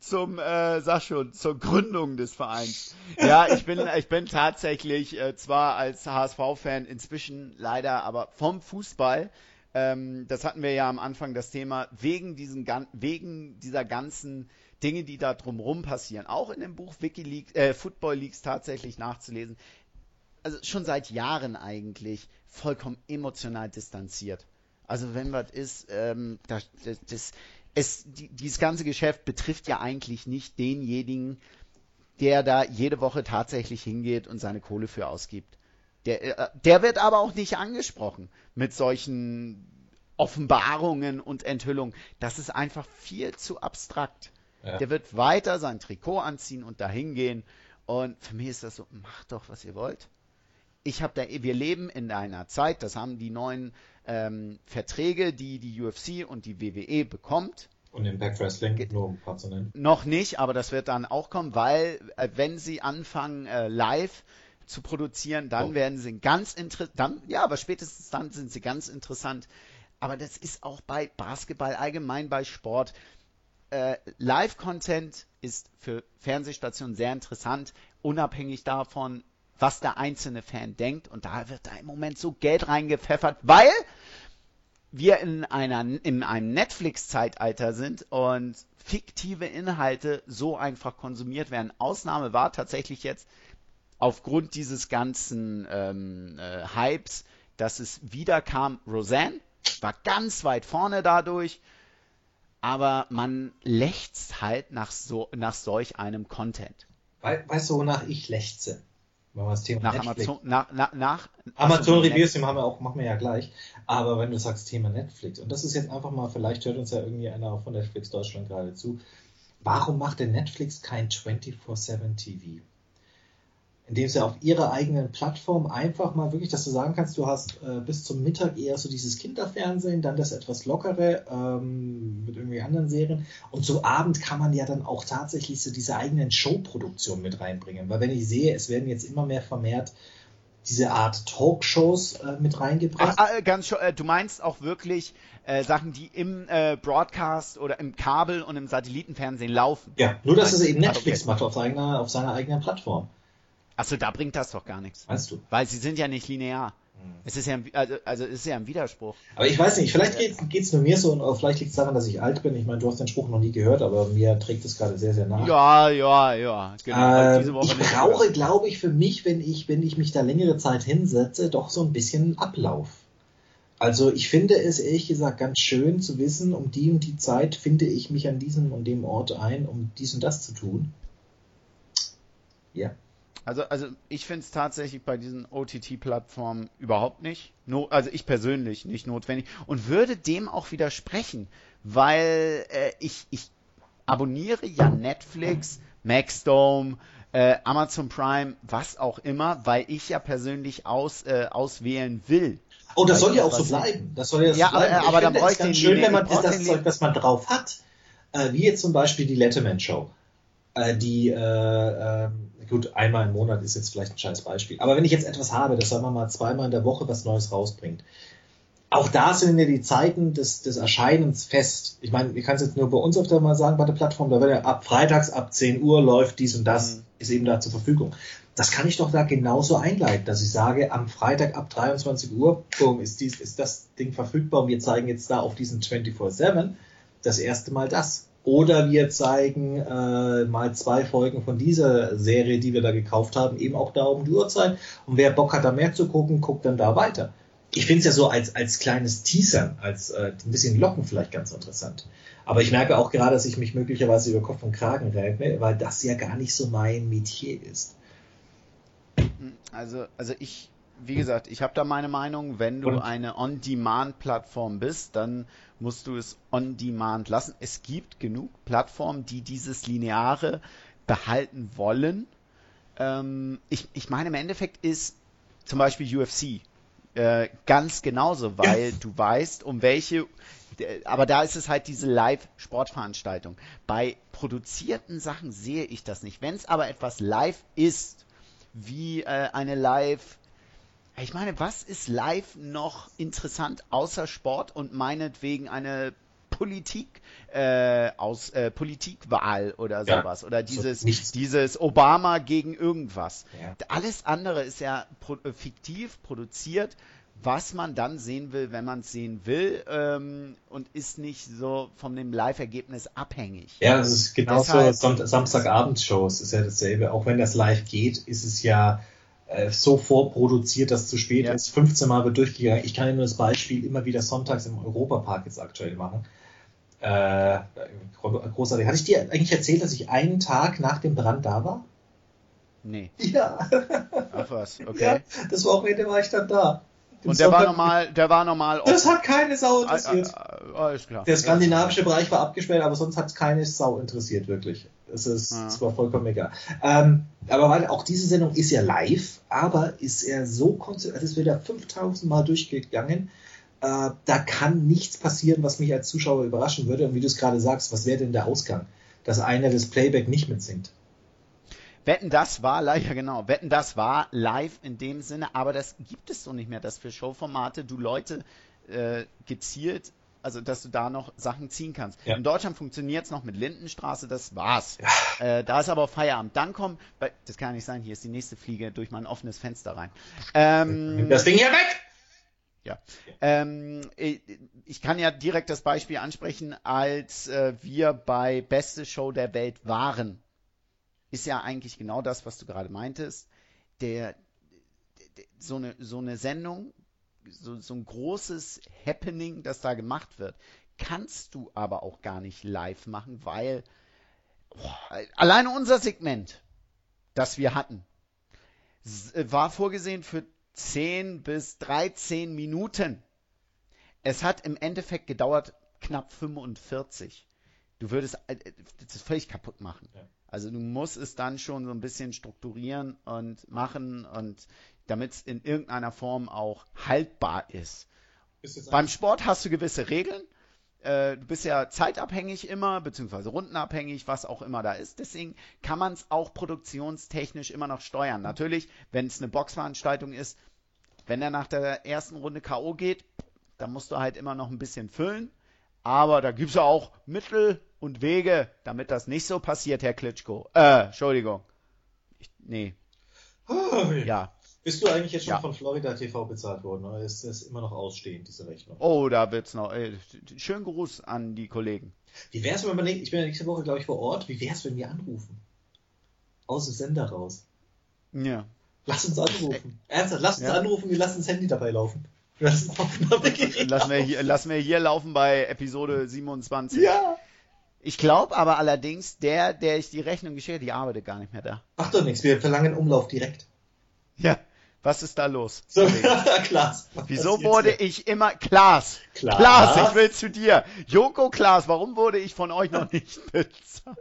zum äh, sag schon, zur Gründung des Vereins. Ja, ich bin, ich bin tatsächlich äh, zwar als H S V-Fan inzwischen leider, aber vom Fußball. Ähm, das hatten wir ja am Anfang das Thema wegen diesen, wegen dieser ganzen Dinge, die da drumherum passieren, auch in dem Buch WikiLeaks, äh, Football Leaks tatsächlich nachzulesen, also schon seit Jahren eigentlich vollkommen emotional distanziert. Also wenn was ist, ähm, das, das, das, es, die, dieses ganze Geschäft betrifft ja eigentlich nicht denjenigen, der da jede Woche tatsächlich hingeht und seine Kohle für ausgibt. Der, der wird aber auch nicht angesprochen mit solchen Offenbarungen und Enthüllungen. Das ist einfach viel zu abstrakt. Ja. Der wird weiter sein Trikot anziehen und dahin gehen. Und für mich ist das so, macht doch, was ihr wollt. Ich hab da, wir leben in einer Zeit, das haben die neuen ähm, Verträge, die die U F C und die W W E bekommt. Und Impact Wrestling, Ge- nur um ein paar zu nennen. Noch nicht, aber das wird dann auch kommen, weil äh, wenn sie anfangen äh, live zu produzieren, dann oh. werden sie ganz interessant, ja, aber spätestens dann sind sie ganz interessant. Aber das ist auch bei Basketball, allgemein bei Sport. Äh, Live-Content ist für Fernsehstationen sehr interessant, unabhängig davon, was der einzelne Fan denkt. Und da wird da im Moment so Geld reingepfeffert, weil wir in, einer, in einem Netflix-Zeitalter sind und fiktive Inhalte so einfach konsumiert werden. Ausnahme war tatsächlich jetzt aufgrund dieses ganzen ähm, äh, Hypes, dass es wieder kam. Roseanne war ganz weit vorne dadurch. Aber man lechzt halt nach, so, nach solch einem Content. We- weißt du, wonach ich lechze? Wenn wir das Thema nach Netflix... Amazon, nach, nach, nach Amazon Reviews, den haben wir auch, machen wir ja gleich. Aber wenn du sagst Thema Netflix, und das ist jetzt einfach mal, vielleicht hört uns ja irgendwie einer von Netflix Deutschland gerade zu. Warum macht denn Netflix kein vierundzwanzig sieben T V? Indem sie auf ihrer eigenen Plattform einfach mal wirklich, dass du sagen kannst, du hast äh, bis zum Mittag eher so dieses Kinderfernsehen, dann das etwas lockere ähm, mit irgendwie anderen Serien, und zum Abend kann man ja dann auch tatsächlich so diese eigenen Showproduktionen mit reinbringen, weil wenn ich sehe, es werden jetzt immer mehr vermehrt diese Art Talkshows äh, mit reingebracht. Ach, ganz, äh, du meinst auch wirklich äh, Sachen, die im äh, Broadcast oder im Kabel und im Satellitenfernsehen laufen? Ja, nur dass es eben Netflix okay. macht auf seiner, auf seiner eigenen Plattform. Achso, da bringt das doch gar nichts. Weißt du? Weil sie sind ja nicht linear. Es ist ja ein, also, also es ist ja ein Widerspruch. Aber ich weiß nicht, vielleicht geht es nur mir so und vielleicht liegt es daran, dass ich alt bin. Ich meine, du hast den Spruch noch nie gehört, aber mir trägt es gerade sehr, sehr nah. Ja, ja, ja. Genau. Ähm, diese Woche ich brauche, glaube ich, für mich, wenn ich, wenn ich mich da längere Zeit hinsetze, doch so ein bisschen Ablauf. Also ich finde es ehrlich gesagt ganz schön zu wissen, um die und die Zeit finde ich mich an diesem und dem Ort ein, um dies und das zu tun. Ja. Also, also ich finde es tatsächlich bei diesen O T T-Plattformen überhaupt nicht, no, also ich persönlich nicht notwendig und würde dem auch widersprechen, weil äh, ich, ich abonniere ja Netflix, Maxdome, äh, Amazon Prime, was auch immer, weil ich ja persönlich aus, äh, auswählen will. Oh, das weil soll ja auch so bleiben. Das soll ja so ja, bleiben. Aber, aber dann bräuchte ich ganz schön, wenn man das Zeug, das, das man drauf hat, äh, wie jetzt zum Beispiel die Letterman-Show, äh, die äh, äh, gut, einmal im Monat ist jetzt vielleicht ein scheiß Beispiel. Aber wenn ich jetzt etwas habe, das sagen wir mal zweimal in der Woche was Neues rausbringt. Auch da sind ja die Zeiten des, des Erscheinens fest. Ich meine, ich kann es jetzt nur bei uns öfter mal sagen, bei der Plattform, da wird ja ab freitags ab zehn Uhr läuft dies und das, mhm. ist eben da zur Verfügung. Das kann ich doch da genauso einleiten, dass ich sage, am Freitag ab dreiundzwanzig Uhr, boom, ist, dies, ist das Ding verfügbar und wir zeigen jetzt da auf diesen vierundzwanzig sieben das erste Mal das. Oder wir zeigen äh, mal zwei Folgen von dieser Serie, die wir da gekauft haben, eben auch da um die Uhrzeit. Und wer Bock hat, da mehr zu gucken, guckt dann da weiter. Ich finde es ja so als als kleines Teasern, als äh, ein bisschen Locken vielleicht ganz interessant. Aber ich merke auch gerade, dass ich mich möglicherweise über Kopf und Kragen regne, weil das ja gar nicht so mein Metier ist. Also, also ich, wie gesagt, ich habe da meine Meinung, wenn du und? eine On-Demand-Plattform bist, dann musst du es On-Demand lassen. Es gibt genug Plattformen, die dieses Lineare behalten wollen. Ähm, ich, ich meine, im Endeffekt ist zum Beispiel U F C äh, ganz genauso, weil ja. du weißt, um welche... Aber da ist es halt diese Live-Sportveranstaltung. Bei produzierten Sachen sehe ich das nicht. Wenn es aber etwas live ist, wie äh, eine Live... Ich meine, was ist live noch interessant außer Sport und meinetwegen eine Politik äh, aus äh, Politikwahl oder sowas ja, oder dieses so dieses Obama gegen irgendwas. Ja. Alles andere ist ja pro- fiktiv produziert, was man dann sehen will, wenn man es sehen will ähm, und ist nicht so von dem Live-Ergebnis abhängig. Ja, das ist genauso Sam- Samstagabendshows ist ja dasselbe. Auch wenn das live geht, ist es ja so vorproduziert, dass es zu spät ja. ist. fünfzehn Mal wird durchgegangen. Ich kann ja nur das Beispiel immer wieder sonntags im Europapark jetzt aktuell machen. Äh, großartig. Hatte ich dir eigentlich erzählt, dass ich einen Tag nach dem Brand da war? Nee. Ja. Ach was, okay. Ja, das Wochenende war ich dann da. Den Und der Sonntag, war normal, der war normal offen. Das hat keine Sau interessiert. Alles klar. Der skandinavische Bereich war abgesperrt, aber sonst hat es keine Sau interessiert, wirklich. Es ist ja. zwar vollkommen egal. Ähm, aber weil auch diese Sendung ist ja live, aber ist er so konzentriert, es ist wieder fünftausend Mal durchgegangen. Äh, da kann nichts passieren, was mich als Zuschauer überraschen würde. Und wie du es gerade sagst, was wäre denn der Ausgang? Dass einer das Playback nicht mitsingt. Wetten, das war live, ja genau, Wetten, das war live in dem Sinne, aber das gibt es so nicht mehr, dass für Showformate du Leute äh, gezielt, also dass du da noch Sachen ziehen kannst. Ja. In Deutschland funktioniert es noch mit Lindenstraße, das war's. Ja. Äh, da ist aber Feierabend. Dann kommen, das kann ja nicht sein, hier ist die nächste Fliege durch mein offenes Fenster rein. Ähm, das Ding hier weg! Ja, ähm, ich kann ja direkt das Beispiel ansprechen, als äh, wir bei Beste Show der Welt waren. Ist ja eigentlich genau das, was du gerade meintest. Der, der so eine so eine Sendung, so, so ein großes Happening, das da gemacht wird, kannst du aber auch gar nicht live machen, weil oh, alleine unser Segment, das wir hatten, war vorgesehen für zehn bis dreizehn Minuten. Es hat im Endeffekt gedauert knapp fünfundvierzig. Du würdest das völlig kaputt machen. Ja. Also du musst es dann schon so ein bisschen strukturieren und machen, und damit es in irgendeiner Form auch haltbar ist. ist Beim Sport hast du gewisse Regeln. Äh, du bist ja zeitabhängig immer, beziehungsweise rundenabhängig, was auch immer da ist. Deswegen kann man es auch produktionstechnisch immer noch steuern. Natürlich, wenn es eine Boxveranstaltung ist, wenn er nach der ersten Runde K O geht, dann musst du halt immer noch ein bisschen füllen. Aber da gibt es ja auch Mittel und Wege, damit das nicht so passiert, Herr Klitschko. Äh, Entschuldigung. Ich, nee. Oh, ja. Bist du eigentlich jetzt schon ja. von Florida T V bezahlt worden? Oder ist das immer noch ausstehend, diese Rechnung? Oh, da wird's noch. Ey, schönen Gruß an die Kollegen. Wie wär's, wenn wir ich bin ja nächste Woche, glaube ich, vor Ort. Wie wär's, wenn wir anrufen? Aus dem Sender raus. Ja. Lass uns anrufen. Ey. Ernsthaft, lass uns ja. anrufen, wir lassen das Handy dabei laufen. Wir lassen das Aufnahmegerät lassen wir hier, lassen wir hier laufen bei Episode siebenundzwanzig. Ja. Ich glaube aber allerdings, der, der ich die Rechnung geschickt habe, die arbeitet gar nicht mehr da. Macht doch nichts, wir verlangen Umlauf direkt. Ja. Was ist da los? So, Klaas. Wieso wurde ja. ich immer... Klaas. Klaas. Klaas, ich will zu dir. Joko Klaas, warum wurde ich von euch noch nicht bezahlt?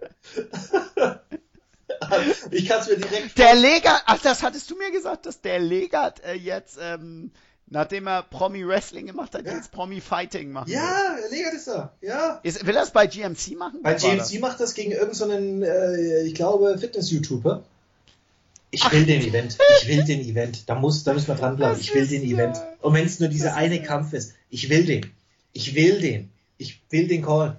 Ich kann es mir direkt... Der Legat... Ach, das hattest du mir gesagt, dass der Legat äh, jetzt, ähm, nachdem er Promi-Wrestling gemacht hat, ja. jetzt Promi-Fighting machen ja, will. Ja, Legat ist er. Ja. Ist, will er es bei G M C machen? Bei G M C das? macht das gegen irgendeinen, so äh, ich glaube, Fitness-YouTuber. Ich will Ach. den Event, ich will den Event, da muss, da müssen wir dranbleiben, das ich will den ja. Event. Und wenn es nur dieser eine ja. Kampf ist, ich will den, ich will den, ich will den callen.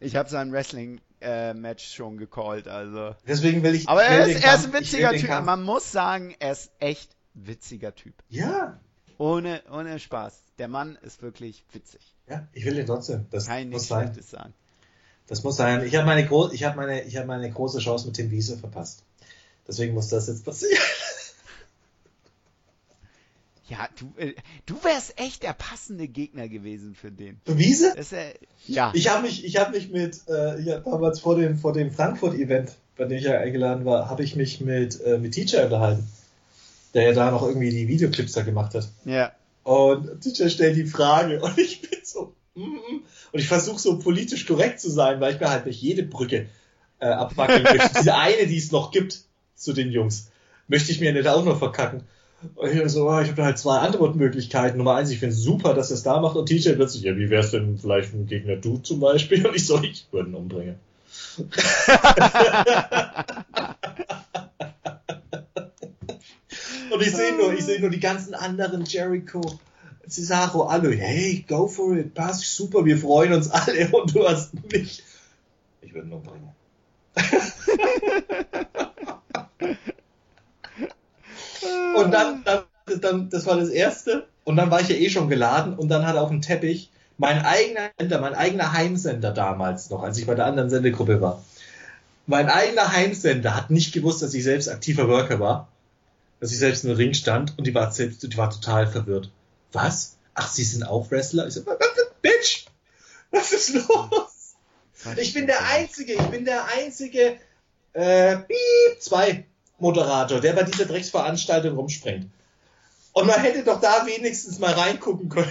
Ich habe sein Wrestling-Match äh, schon gecallt, also. Deswegen will ich. Aber will er, ist, den Kampf, er ist ein witziger Typ, Kampf. Man muss sagen, er ist echt witziger Typ. Ja. Ohne, ohne Spaß, der Mann ist wirklich witzig. Ja, ich will den trotzdem, das Kein muss sein. sagen. Das muss sein, ich habe meine, Gro- ich hab meine, ich hab meine große Chance mit Tim Wiese verpasst. Deswegen muss das jetzt passieren. Ja, du, äh, du wärst echt der passende Gegner gewesen für den. Für Wiese? Das, äh, ja. Ich habe mich, ich habe mich mit, äh, ja, damals vor dem, vor dem Frankfurt-Event, bei dem ich ja eingeladen war, habe ich mich mit, äh, mit Teacher unterhalten, der ja da noch irgendwie die Videoclips da gemacht hat. Ja. Und Teacher stellt die Frage und ich bin so, mm-mm. Und ich versuche so politisch korrekt zu sein, weil ich mir halt nicht jede Brücke äh, abwackeln möchte. Diese eine, die es noch gibt. Zu den Jungs. Möchte ich mir nicht auch noch verkacken. Und ich so, oh, ich habe da halt zwei Antwortmöglichkeiten. Nummer eins, ich finde es super, dass er es da macht. Und T J plötzlich, ja, wie wär's denn vielleicht ein Gegner du zum Beispiel? Und ich so, ich würde ihn umbringen. Und ich sehe nur, ich sehe nur die ganzen anderen, Jericho, Cesaro, alle, hey, go for it, passt super, wir freuen uns alle. Und du hast mich. Ich würde ihn umbringen. Und dann, dann, dann, das war das erste. Und dann war ich ja eh schon geladen. Und dann hat auf dem Teppich mein eigener Sender, mein eigener Heimsender damals noch, als ich bei der anderen Sendegruppe war. Mein eigener Heimsender hat nicht gewusst, dass ich selbst aktiver Worker war. Dass ich selbst in einem Ring stand. Und die war, selbst, die war total verwirrt. Was? Ach, Sie sind auch Wrestler? Ich so, Bitch! Was ist los? Ich bin der Einzige, ich bin der Einzige, äh, piep, zwei. Moderator, der bei dieser Drecksveranstaltung rumspringt. Und man hätte doch da wenigstens mal reingucken können,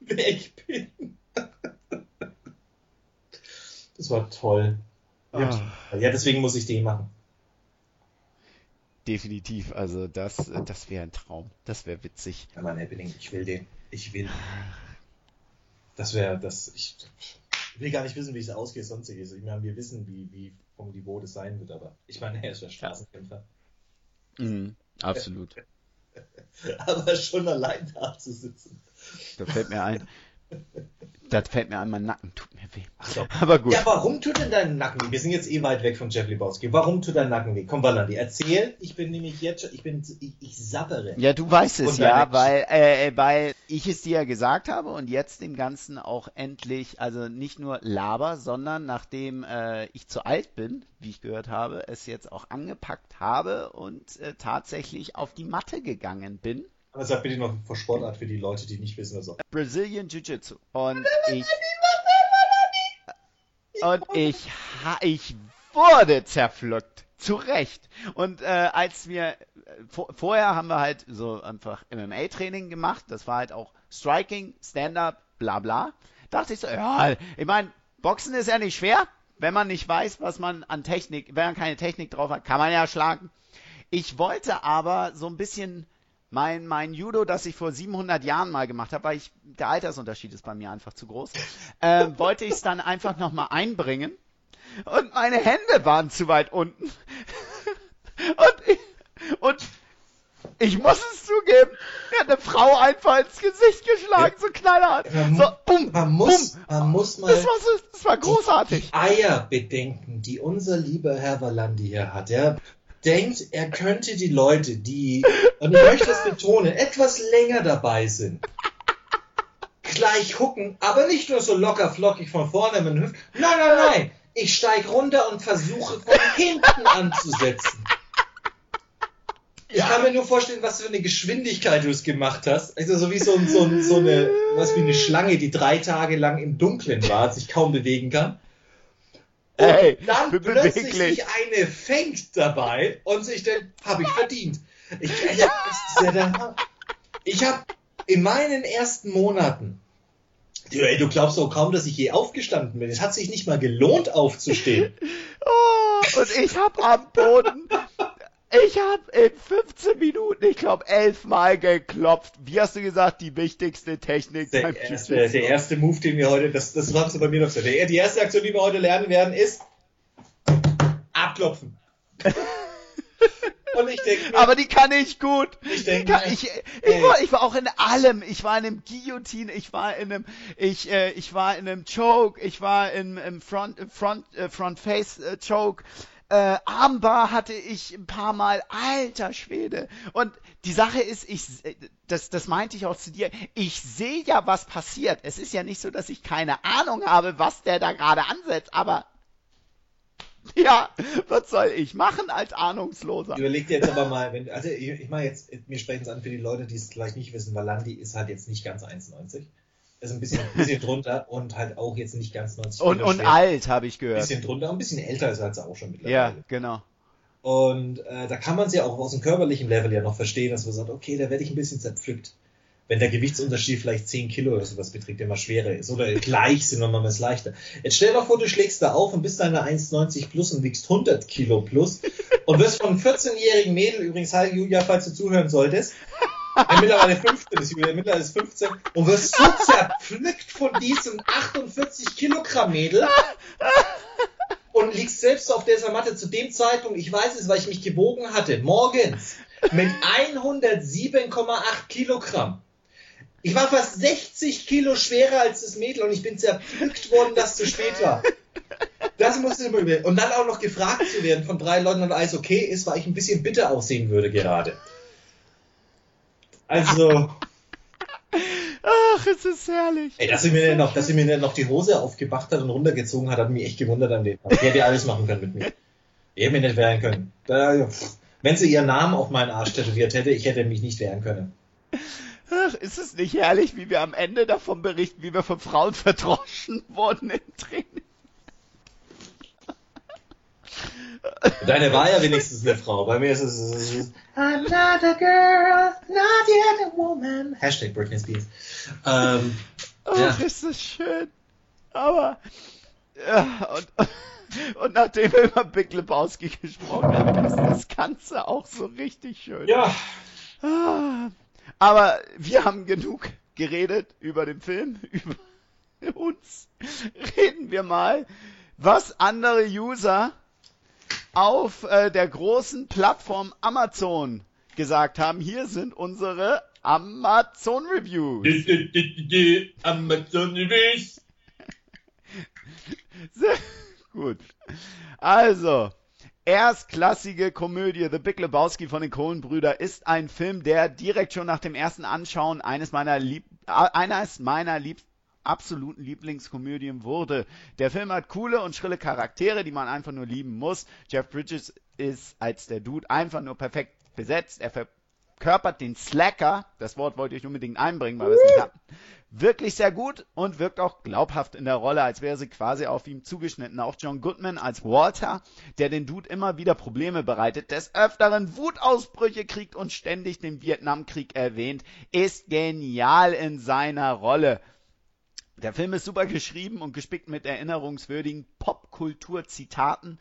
wer ich bin. Das war toll. Ja. ja, deswegen muss ich den machen. Definitiv, also das, das wäre ein Traum. Das wäre witzig. Ja, mein Happening, ich will den. Ich will. Das wäre, das, ich, ich will gar nicht wissen, wie es ausgeht, sonstiges. Ich meine, wir wissen, wie, wie vom Niveau das sein wird, aber ich meine, er ist ja Straßenkämpfer. Mhm, absolut. Aber schon allein da zu sitzen. Das fällt mir ein. Das fällt mir an, mein Nacken tut mir weh. Ach so. Aber gut. Ja, warum tut denn dein Nacken weh? Wir sind jetzt eh weit weg von Jeff Lebowski. Warum tut dein Nacken weh? Komm, Valandi, erzähl. Ich bin nämlich jetzt, ich bin, ich, ich sabbere. Ja, du weißt es, ja, weil, äh, weil ich es dir ja gesagt habe und jetzt dem Ganzen auch endlich, also nicht nur laber, sondern nachdem äh, ich zu alt bin, wie ich gehört habe, es jetzt auch angepackt habe und äh, tatsächlich auf die Matte gegangen bin. Aber sag bitte noch vor Sportart für die Leute, die nicht wissen, was auch. Brazilian Jiu-Jitsu. Und ich... Und ich, ich wurde zerpflückt. Zu Recht. Und äh, als wir... Vor, vorher haben wir halt so einfach M M A-Training gemacht. Das war halt auch Striking, Stand-Up, bla bla. Dachte ich so, ja, ich meine, Boxen ist ja nicht schwer. Wenn man nicht weiß, was man an Technik... Wenn man keine Technik drauf hat, kann man ja schlagen. Ich wollte aber so ein bisschen... Mein, mein Judo, das ich vor siebenhundert Jahren mal gemacht habe, weil ich, der Altersunterschied ist bei mir einfach zu groß, äh, wollte ich es dann einfach nochmal einbringen und meine Hände waren zu weit unten. Und ich, und ich muss es zugeben, mir hat eine Frau einfach ins Gesicht geschlagen, ja. So knallhart. Man, so, bumm, man muss, bumm. Man muss mal das war, so, das war großartig. Die, die Eier bedenken, die unser lieber Herr Valandi hier hat. Er denkt, er könnte die Leute, die, und ich möchte es betonen, etwas länger dabei sind, gleich hucken, aber nicht nur so locker flockig von vorne mit den Hüften. Nein, nein, nein. Ich steig runter und versuche von hinten anzusetzen. Ich ja. kann mir nur vorstellen, was für eine Geschwindigkeit du es gemacht hast. Also so wie so, ein, so, ein, so eine, was wie eine Schlange, die drei Tage lang im Dunkeln war, sich kaum bewegen kann. Und hey, dann plötzlich sich eine fängt dabei und sich denkt, habe ich verdient. Ich, ich habe ja hab in meinen ersten Monaten, ey, du glaubst doch kaum, dass ich je aufgestanden bin. Es hat sich nicht mal gelohnt, aufzustehen. Oh, und ich habe am Boden... Ich habe in fünfzehn Minuten, ich glaube, elf Mal geklopft. Wie hast du gesagt, die wichtigste Technik? Der, der, der erste Move, den wir heute, das, das war es bei mir noch so. Der, die erste Aktion, die wir heute lernen werden, ist abklopfen. Und ich denke, aber die kann ich gut. Ich denke, ich, ich, ich, war, ich war auch in allem. Ich war in einem Guillotine, ich war in einem, ich, äh, ich war in einem Choke, ich war in einem Front, Front, äh, Front Face äh, Choke. Äh, Armbar hatte ich ein paar Mal. Alter Schwede. Und die Sache ist, ich, das, das meinte ich auch zu dir, ich sehe ja, was passiert. Es ist ja nicht so, dass ich keine Ahnung habe, was der da gerade ansetzt, aber ja, was soll ich machen als Ahnungsloser? Überleg dir jetzt aber mal, wenn, also ich, ich meine jetzt, wir sprechen es an für die Leute, die es gleich nicht wissen, weil Landi ist halt jetzt nicht ganz eins neunzig. Also ein bisschen, ein bisschen drunter und halt auch jetzt nicht ganz neunzig. Und, und alt, habe ich gehört. Ein bisschen drunter, ein bisschen älter ist er halt auch schon mittlerweile. Ja, genau. Und äh, da kann man es ja auch aus dem körperlichen Level ja noch verstehen, dass man sagt, okay, da werde ich ein bisschen zerpflückt. Wenn der Gewichtsunterschied vielleicht zehn Kilo oder sowas beträgt, der mal schwerer ist. Oder gleich sind wir mal was leichter. Jetzt stell dir mal vor, du schlägst da auf und bist dann eine eins neunzig plus und wiegst hundert Kilo plus. Und wirst von einem vierzehnjährigen Mädel, übrigens, hi Julia, falls du zuhören solltest, der mittlerweile fünfzehn ist, der mittlerweile ist fünfzehn und wirst so zerpflückt von diesem achtundvierzig-Kilogramm-Mädel und liegst selbst auf dieser Matte zu dem Zeitpunkt, ich weiß es, weil ich mich gebogen hatte, morgens mit hundertsieben Komma acht Kilogramm. Ich war fast sechzig Kilo schwerer als das Mädel und ich bin zerpflückt worden, das zu spät war. Das musste ich mir überlegen. Und dann auch noch gefragt zu werden von drei Leuten, ob alles okay ist, weil ich ein bisschen bitter aussehen würde gerade. Also. Ach, es ist herrlich. Ey, dass sie mir, noch, dass sie mir noch die Hose aufgebracht hat und runtergezogen hat, hat mich echt gewundert an dem Tag. Die hätte alles machen können mit mir. Die hätte mir nicht wehren können. Da, wenn sie ihren Namen auf meinen Arsch tätowiert hätte, ich hätte mich nicht wehren können. Ach, ist es nicht herrlich, wie wir am Ende davon berichten, wie wir von Frauen verdroschen wurden im Training? Deine war ja wenigstens eine Frau. Bei mir ist es... es ist I'm not a girl, not yet a woman. Hashtag Britney Spears. Ähm, Ach, ja. Ist das schön. Aber... Ja, und, und nachdem wir über Big Lebowski gesprochen haben, ist das Ganze auch so richtig schön. Ja. Aber wir haben genug geredet über den Film, über uns. Reden wir mal, was andere User... auf äh, der großen Plattform Amazon gesagt haben, hier sind unsere Amazon Reviews. Amazon Reviews. Sehr gut. Also, erstklassige Komödie The Big Lebowski von den Coen-Brüdern ist ein Film, der direkt schon nach dem ersten Anschauen eines meiner lieb eines meiner liebsten absoluten Lieblingskomödien wurde. Der Film hat coole und schrille Charaktere, die man einfach nur lieben muss. Jeff Bridges ist als der Dude einfach nur perfekt besetzt. Er verkörpert den Slacker. Das Wort wollte ich unbedingt einbringen, weil wir es nicht hatten. Wirklich sehr gut und wirkt auch glaubhaft in der Rolle, als wäre sie quasi auf ihm zugeschnitten. Auch John Goodman als Walter, der den Dude immer wieder Probleme bereitet, des Öfteren Wutausbrüche kriegt und ständig den Vietnamkrieg erwähnt, ist genial in seiner Rolle. Der Film ist super geschrieben und gespickt mit erinnerungswürdigen Popkultur-Zitaten,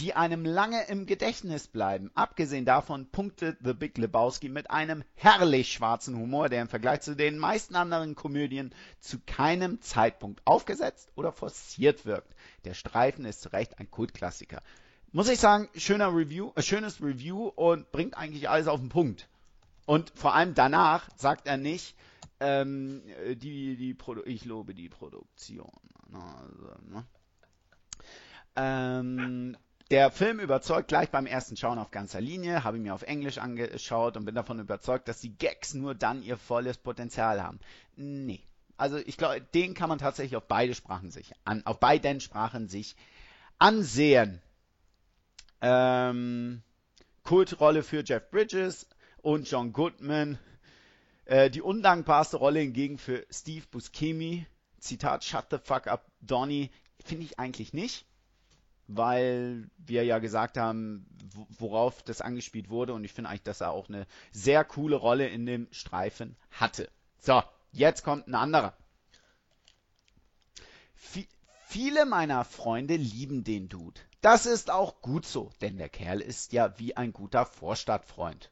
die einem lange im Gedächtnis bleiben. Abgesehen davon punktet The Big Lebowski mit einem herrlich schwarzen Humor, der im Vergleich zu den meisten anderen Komödien zu keinem Zeitpunkt aufgesetzt oder forciert wirkt. Der Streifen ist zu Recht ein Kultklassiker. Muss ich sagen, schöner Review, äh, schönes Review und bringt eigentlich alles auf den Punkt. Und vor allem danach sagt er nicht, ähm, die, die Produ- ich lobe die Produktion. Also, ne? ähm, Der Film überzeugt gleich beim ersten Schauen auf ganzer Linie, habe ihn mir auf Englisch angeschaut und bin davon überzeugt, dass die Gags nur dann ihr volles Potenzial haben. Nee. Also ich glaube, den kann man tatsächlich auf beide Sprachen sich an, auf beiden Sprachen sich ansehen. Ähm, Kultrolle für Jeff Bridges und John Goodman. Äh, die undankbarste Rolle hingegen für Steve Buscemi. Zitat, shut the fuck up, Donnie. Finde ich eigentlich nicht. Weil wir ja gesagt haben, worauf das angespielt wurde. Und ich finde eigentlich, dass er auch eine sehr coole Rolle in dem Streifen hatte. So, jetzt kommt ein anderer. V- viele meiner Freunde lieben den Dude. Das ist auch gut so, denn der Kerl ist ja wie ein guter Vorstadtfreund.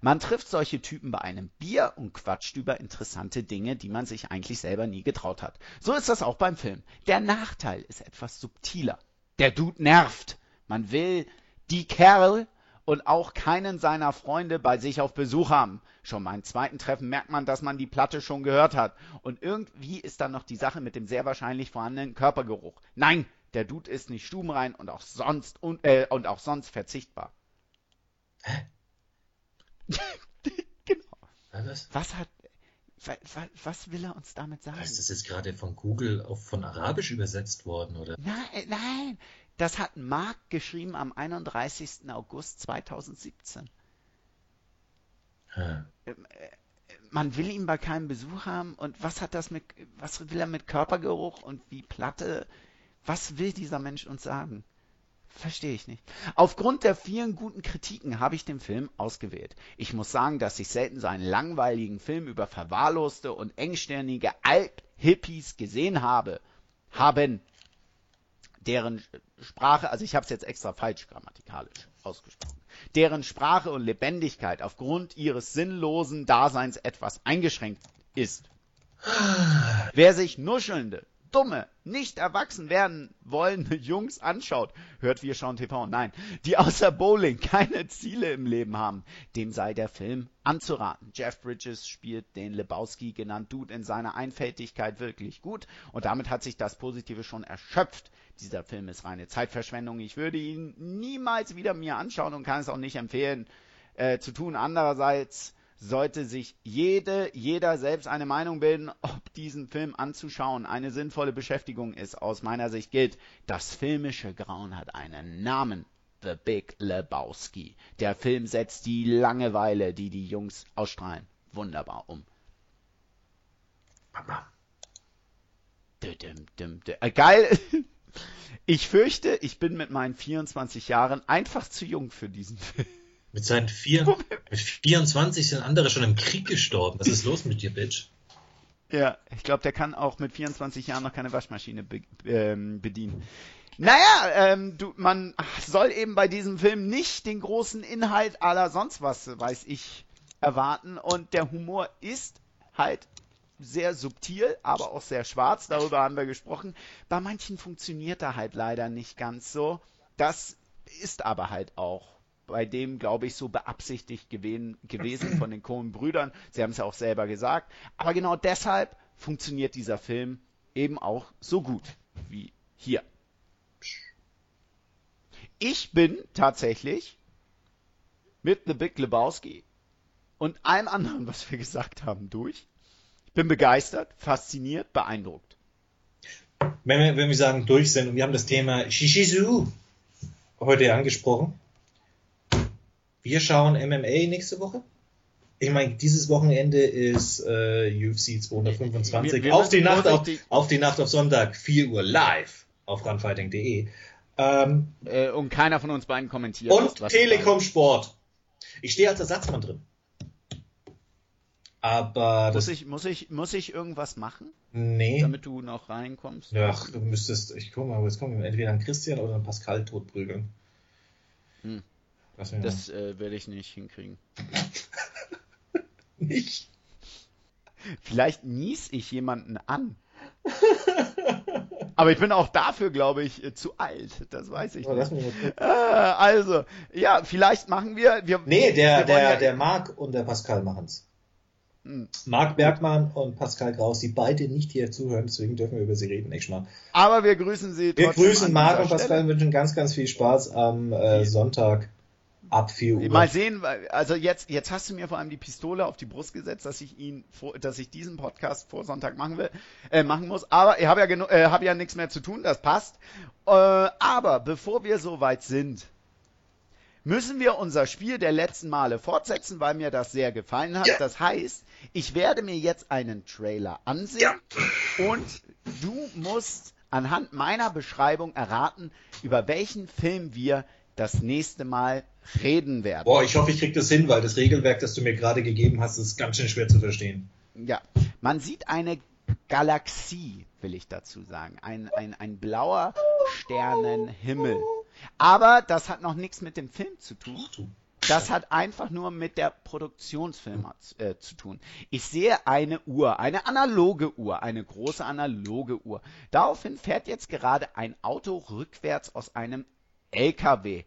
Man trifft solche Typen bei einem Bier und quatscht über interessante Dinge, die man sich eigentlich selber nie getraut hat. So ist das auch beim Film. Der Nachteil ist etwas subtiler. Der Dude nervt. Man will die Kerl und auch keinen seiner Freunde bei sich auf Besuch haben. Schon beim zweiten Treffen merkt man, dass man die Platte schon gehört hat. Und irgendwie ist dann noch die Sache mit dem sehr wahrscheinlich vorhandenen Körpergeruch. Nein, der Dude ist nicht stubenrein und auch sonst un- äh, und auch sonst verzichtbar. Hä? Genau. Was? Was hat Was will er uns damit sagen? Ist das jetzt gerade von Google auf von Arabisch übersetzt worden, oder? Nein, nein. Das hat Mark geschrieben am einunddreißigsten August zweitausendsiebzehn. Hm. Man will ihn bei keinem Besuch haben und was hat das mit, was will er mit Körpergeruch und wie Platte? Was will dieser Mensch uns sagen? Verstehe ich nicht. Aufgrund der vielen guten Kritiken habe ich den Film ausgewählt. Ich muss sagen, dass ich selten so einen langweiligen Film über verwahrloste und engstirnige Alt-Hippies gesehen habe. Haben. Deren Sprache, also ich habe es jetzt extra falsch grammatikalisch ausgesprochen, deren Sprache und Lebendigkeit aufgrund ihres sinnlosen Daseins etwas eingeschränkt ist. Wer sich nuschelnde, dumme, nicht erwachsen werden wollende Jungs anschaut, hört Wir schauen T V, nein, die außer Bowling keine Ziele im Leben haben, dem sei der Film anzuraten. Jeff Bridges spielt den Lebowski genannt Dude in seiner Einfältigkeit wirklich gut und damit hat sich das Positive schon erschöpft. Dieser Film ist reine Zeitverschwendung, ich würde ihn niemals wieder mir anschauen und kann es auch nicht empfehlen äh, zu tun. Andererseits sollte sich jede, jeder selbst eine Meinung bilden, ob diesen Film anzuschauen eine sinnvolle Beschäftigung ist. Aus meiner Sicht gilt, das filmische Grauen hat einen Namen. The Big Lebowski. Der Film setzt die Langeweile, die die Jungs ausstrahlen, wunderbar um. Mama. Dö, düm, düm, düm. Äh, geil. Ich fürchte, ich bin mit meinen vierundzwanzig Jahren einfach zu jung für diesen Film. Mit seinen vier, mit vierundzwanzig sind andere schon im Krieg gestorben. Was ist los mit dir, Bitch? Ja, ich glaube, der kann auch mit vierundzwanzig Jahren noch keine Waschmaschine be- ähm, bedienen. Naja, ähm, du, man soll eben bei diesem Film nicht den großen Inhalt à la sonst was, weiß ich, erwarten. Und der Humor ist halt sehr subtil, aber auch sehr schwarz. Darüber haben wir gesprochen. Bei manchen funktioniert er halt leider nicht ganz so. Das ist aber halt auch bei dem, glaube ich, so beabsichtigt gewen- gewesen von den Coen-Brüdern. Sie haben es ja auch selber gesagt. Aber genau deshalb funktioniert dieser Film eben auch so gut wie hier. Ich bin tatsächlich mit The Big Lebowski und allem anderen, was wir gesagt haben, durch. Ich bin begeistert, fasziniert, beeindruckt. Wenn wir, wenn wir sagen, durch sind, und wir haben das Thema Shishizu heute angesprochen. Wir schauen M M A nächste Woche. Ich meine, dieses Wochenende ist äh, U F C zweihundertfünfundzwanzig. Wir, wir auf, die Nacht, auf, die... auf die Nacht auf Sonntag, vier Uhr live auf runfighting punkt de. Ähm, äh, und keiner von uns beiden kommentiert. Und Telekom Sport. Ich stehe als Ersatzmann drin. Aber muss ich, muss ich, muss ich irgendwas machen? Nee. Damit du noch reinkommst? Ach, du müsstest, ich guck mal, jetzt kommen wir entweder an Christian oder an Pascal totprügeln. Hm. Das, das äh, werde ich nicht hinkriegen. Nicht? Vielleicht nies ich jemanden an. Aber ich bin auch dafür, glaube ich, zu alt. Das weiß ich oh, nicht. Äh, also, ja, vielleicht machen wir... wir nee, der, wir der, ja... der Marc und der Pascal machen es. Hm. Marc Bergmann und Pascal Kraus, die beide nicht hier zuhören, deswegen dürfen wir über sie reden, nicht mal. Aber wir grüßen sie trotzdem. Wir grüßen Marc und Pascal Stelle. Und wünschen ganz, ganz viel Spaß am äh, Sonntag ab vier Uhr. Mal sehen, also jetzt, jetzt hast du mir vor allem die Pistole auf die Brust gesetzt, dass ich ihn, dass ich diesen Podcast vor Sonntag machen will, äh, machen muss. Aber ich habe ja, genu- äh, hab ja nichts mehr zu tun, das passt. Äh, aber bevor wir soweit sind, müssen wir unser Spiel der letzten Male fortsetzen, weil mir das sehr gefallen hat. Ja. Das heißt, ich werde mir jetzt einen Trailer ansehen ja. und du musst anhand meiner Beschreibung erraten, über welchen Film wir das nächste Mal reden werden. Boah, ich hoffe, ich krieg das hin, weil das Regelwerk, das du mir gerade gegeben hast, ist ganz schön schwer zu verstehen. Ja, man sieht eine Galaxie, will ich dazu sagen. Ein, ein, ein blauer Sternenhimmel. Aber das hat noch nichts mit dem Film zu tun. Das hat einfach nur mit der Produktionsfirma äh, zu tun. Ich sehe eine Uhr, eine analoge Uhr, eine große analoge Uhr. Daraufhin fährt jetzt gerade ein Auto rückwärts aus einem L K W.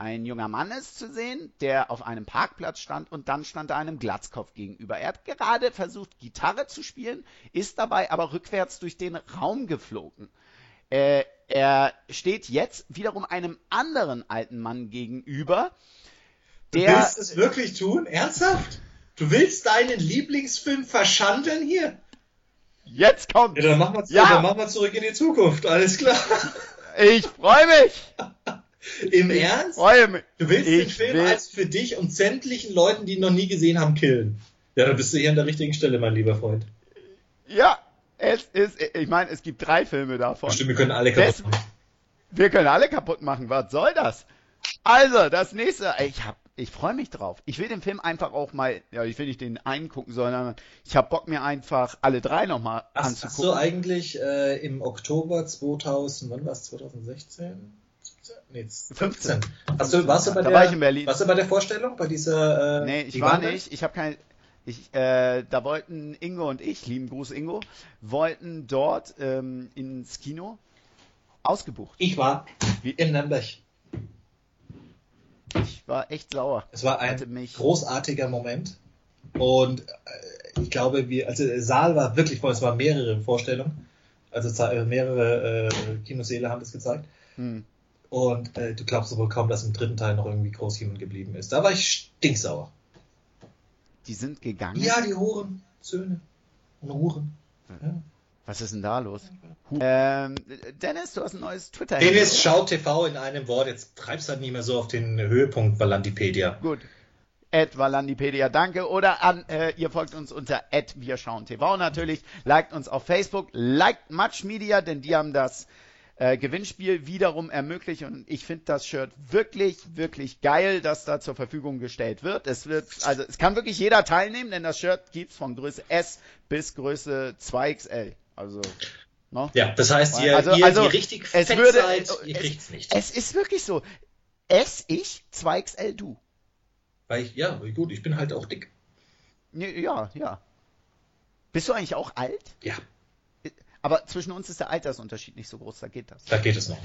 Ein junger Mann ist zu sehen, der auf einem Parkplatz stand und dann stand er einem Glatzkopf gegenüber. Er hat gerade versucht, Gitarre zu spielen, ist dabei aber rückwärts durch den Raum geflogen. Äh, er steht jetzt wiederum einem anderen alten Mann gegenüber. Der, du willst es wirklich tun? Ernsthaft? Du willst deinen Lieblingsfilm verschandeln hier? Jetzt kommt. Ja, dann machen wir ja. mach zurück in die Zukunft, alles klar. Ich freue mich. Im ich Ernst? Freu mich. Du willst ich den Film will. als für dich und sämtlichen Leuten, die ihn noch nie gesehen haben, killen. Ja, dann bist du hier an der richtigen Stelle, mein lieber Freund. Ja. Es ist, ich meine, es gibt drei Filme davon. Stimmt, wir können alle kaputt machen. Wir können alle kaputt machen, was soll das? Also, das nächste, ich hab, ich freue mich drauf. Ich will den Film einfach auch mal, ja, ich will nicht den einen gucken, sondern ich habe Bock, mir einfach alle drei nochmal anzugucken. Hast du eigentlich äh, im Oktober zweitausend, wann war es, zwanzig sechzehn? Nee, fünfzehn. Hast du, warst du bei der, war ich in Berlin. Warst du bei der Vorstellung, bei dieser... Äh, nee, ich war nicht, ich habe keine... Ich, äh, da wollten Ingo und ich, lieben Gruß Ingo, wollten dort ähm, ins Kino ausgebucht. Ich war Wie? in Nürnberg. Ich war echt sauer. Es war ein mich... großartiger Moment und äh, ich glaube, wir, also der Saal war wirklich voll, es waren mehrere Vorstellungen, also mehrere äh, Kinosäle haben das gezeigt. Hm. Und äh, du glaubst wohl kaum, dass im dritten Teil noch irgendwie groß jemand geblieben ist. Da war ich stinksauer. Die sind gegangen? Ja, die Huren. Söhne. Und Huren. Ja. Was ist denn da los? Ähm, Dennis, du hast ein neues Twitter. Dennis schaut T V in einem Wort. Jetzt treibst du halt nicht mehr so auf den Höhepunkt Valandipedia. Gut. At Valandipedia, danke. Oder an, äh, ihr folgt uns unter at wir schauen T V natürlich. Liked uns auf Facebook. Liked Match Media, denn die haben das äh, Gewinnspiel wiederum ermöglicht. Und ich finde das Shirt wirklich, wirklich geil, dass da zur Verfügung gestellt wird. Es wird, also es kann wirklich jeder teilnehmen, denn das Shirt gibt's von Größe S bis Größe zwei X L. Also, ne? Ja, das heißt, ihr, also, ihr also die richtig fett würde, seid, ihr es, kriegt's nicht. Es ist wirklich so. S, ich, zwei X L, du. Weil ich, ja, gut, ich bin halt auch dick. Ja, ja. Bist du eigentlich auch alt? Ja. Aber zwischen uns ist der Altersunterschied nicht so groß, da geht das. Da geht es noch.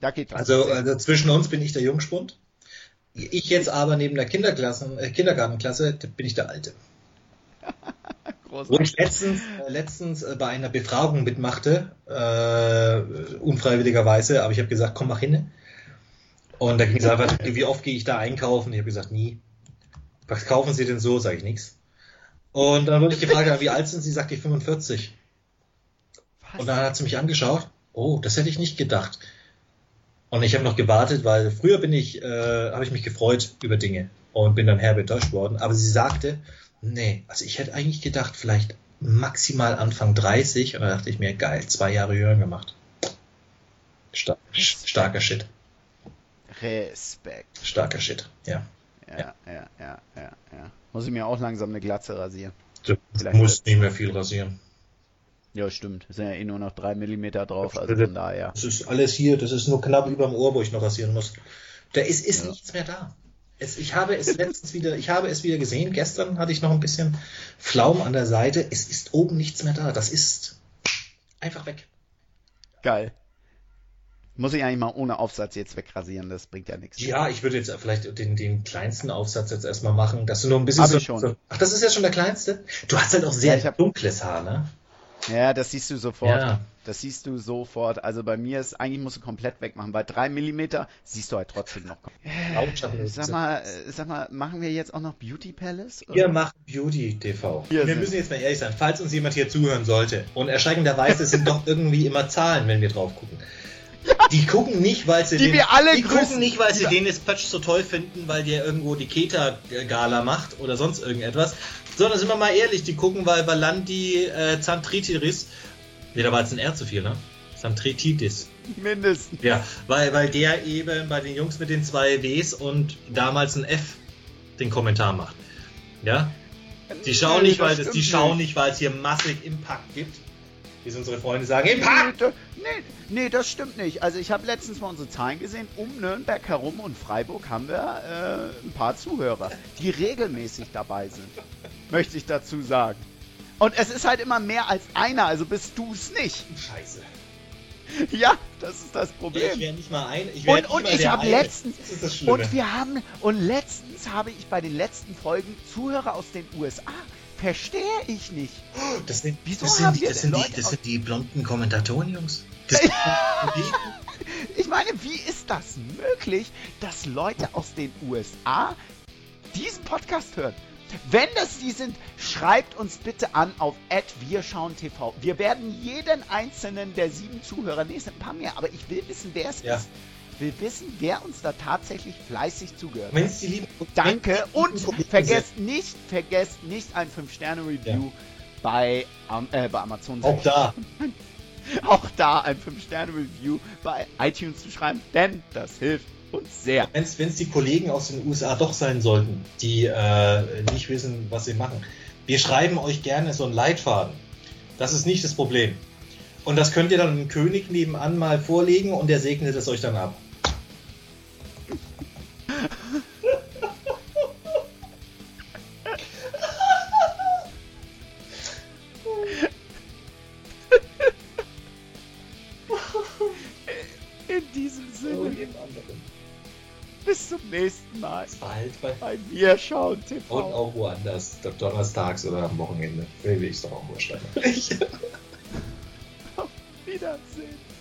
Da geht das. Also, also zwischen uns bin ich der Jungspund. Ich jetzt aber neben der Kinderklassen, äh, Kindergartenklasse bin ich der Alte. Großartig. Und letztens, äh, letztens äh, bei einer Befragung mitmachte, äh, unfreiwilligerweise, aber ich habe gesagt, komm, mach hin. Und da ging es einfach, wie oft gehe ich da einkaufen? Ich habe gesagt, nie. Was kaufen Sie denn so? Sage ich nichts. Und dann wurde ich gefragt, wie alt sind Sie? Sagt ich fünfundvierzig. Was? Und dann hat sie mich angeschaut, oh, das hätte ich nicht gedacht. Und ich habe noch gewartet, weil früher bin ich, äh, habe ich mich gefreut über Dinge und bin dann herb enttäuscht worden. Aber sie sagte, nee, also ich hätte eigentlich gedacht, vielleicht maximal Anfang dreißig. Und da dachte ich mir, geil, zwei Jahre jünger gemacht. Star- starker Shit. Respekt. Starker Shit, ja. Ja, ja, ja, ja, ja. Muss ich mir auch langsam eine Glatze rasieren. Du vielleicht musst nicht mehr viel rasieren. Ja, stimmt. Es sind ja eh nur noch drei Millimeter drauf, also von daher. Das ist alles hier, das ist nur knapp über dem Ohr, wo ich noch rasieren muss. Da ist, ist ja. nichts mehr da. Es, ich habe es letztens wieder, ich habe es wieder gesehen. Gestern hatte ich noch ein bisschen Flaum an der Seite. Es ist oben nichts mehr da. Das ist einfach weg. Geil. Muss ich eigentlich mal ohne Aufsatz jetzt wegrasieren, das bringt ja nichts. Ja, ich würde jetzt vielleicht den, den kleinsten Aufsatz jetzt erstmal machen, dass du noch ein bisschen... Hab so, ich schon. So, ach, das ist ja schon der kleinste? Du hast halt auch sehr ja, hab, dunkles Haar, ne? Ja, das siehst du sofort. Ja. Das siehst du sofort. Also bei mir ist, eigentlich musst du komplett wegmachen, weil drei Millimeter siehst du halt trotzdem noch. Sag mal, sag mal, machen wir jetzt auch noch Beauty Palace? Oder? Wir machen Beauty T V. Wir, wir müssen jetzt mal ehrlich sein, falls uns jemand hier zuhören sollte. Und erschreckenderweise sind doch irgendwie immer Zahlen, wenn wir drauf gucken. Die gucken nicht, weil sie die den, wir alle die gucken nicht, weil sie ja. den Dispatch so toll finden, weil der irgendwo die Keta-Gala macht oder sonst irgendetwas. Sondern sind wir mal ehrlich, die gucken, weil Valandi äh, Zantritiris, nee, da war jetzt ein R zu viel, ne? Zantrititis. Mindestens. Ja, weil, weil der eben bei den Jungs mit den zwei Ws und damals ein F den Kommentar macht. Ja? Die schauen nee, nicht, weil es, die schauen nicht, weil es hier massig Impact gibt. Wie unsere Freunde sagen, im Park! Nee, nee, nee, das stimmt nicht. Also ich habe letztens mal unsere Zahlen gesehen. Um Nürnberg herum und Freiburg haben wir äh, ein paar Zuhörer, die regelmäßig dabei sind, möchte ich dazu sagen. Und es ist halt immer mehr als einer, also bist du es nicht. Scheiße. Ja, das ist das Problem. Ich wäre nicht mal ein. Ich wär und und ich habe letztens das ist das und wir haben und letztens habe ich bei den letzten Folgen Zuhörer aus den U S A. Verstehe ich nicht. Das sind, Wieso das sind, haben wir das sind, die, das sind die blonden Kommentatoren, Jungs. Das ich meine, wie ist das möglich, dass Leute aus den U S A diesen Podcast hören? Wenn das die sind, schreibt uns bitte an auf at wir schauen T V. Wir werden jeden einzelnen der sieben Zuhörer, nee, es sind ein paar mehr, aber ich will wissen, wer es ja. ist. Wir wissen, wer uns da tatsächlich fleißig zugehört hat. Danke und vergesst nicht, vergesst nicht ein fünf Sterne Review ja. bei, äh, bei Amazon. Auch da. Auch da ein fünf Sterne Review bei iTunes zu schreiben, denn das hilft uns sehr. Wenn es die Kollegen aus den U S A doch sein sollten, die äh, nicht wissen, was sie machen. Wir schreiben euch gerne so einen Leitfaden. Das ist nicht das Problem. Und das könnt ihr dann dem König nebenan mal vorlegen und der segnet es euch dann ab. In diesem Sinne. Bis zum nächsten Mal. Bald bei, bei mir schauen T V. Und auch woanders. Donnerstags oder am Wochenende. Will ich es doch auch wurscht. Wiedersehen.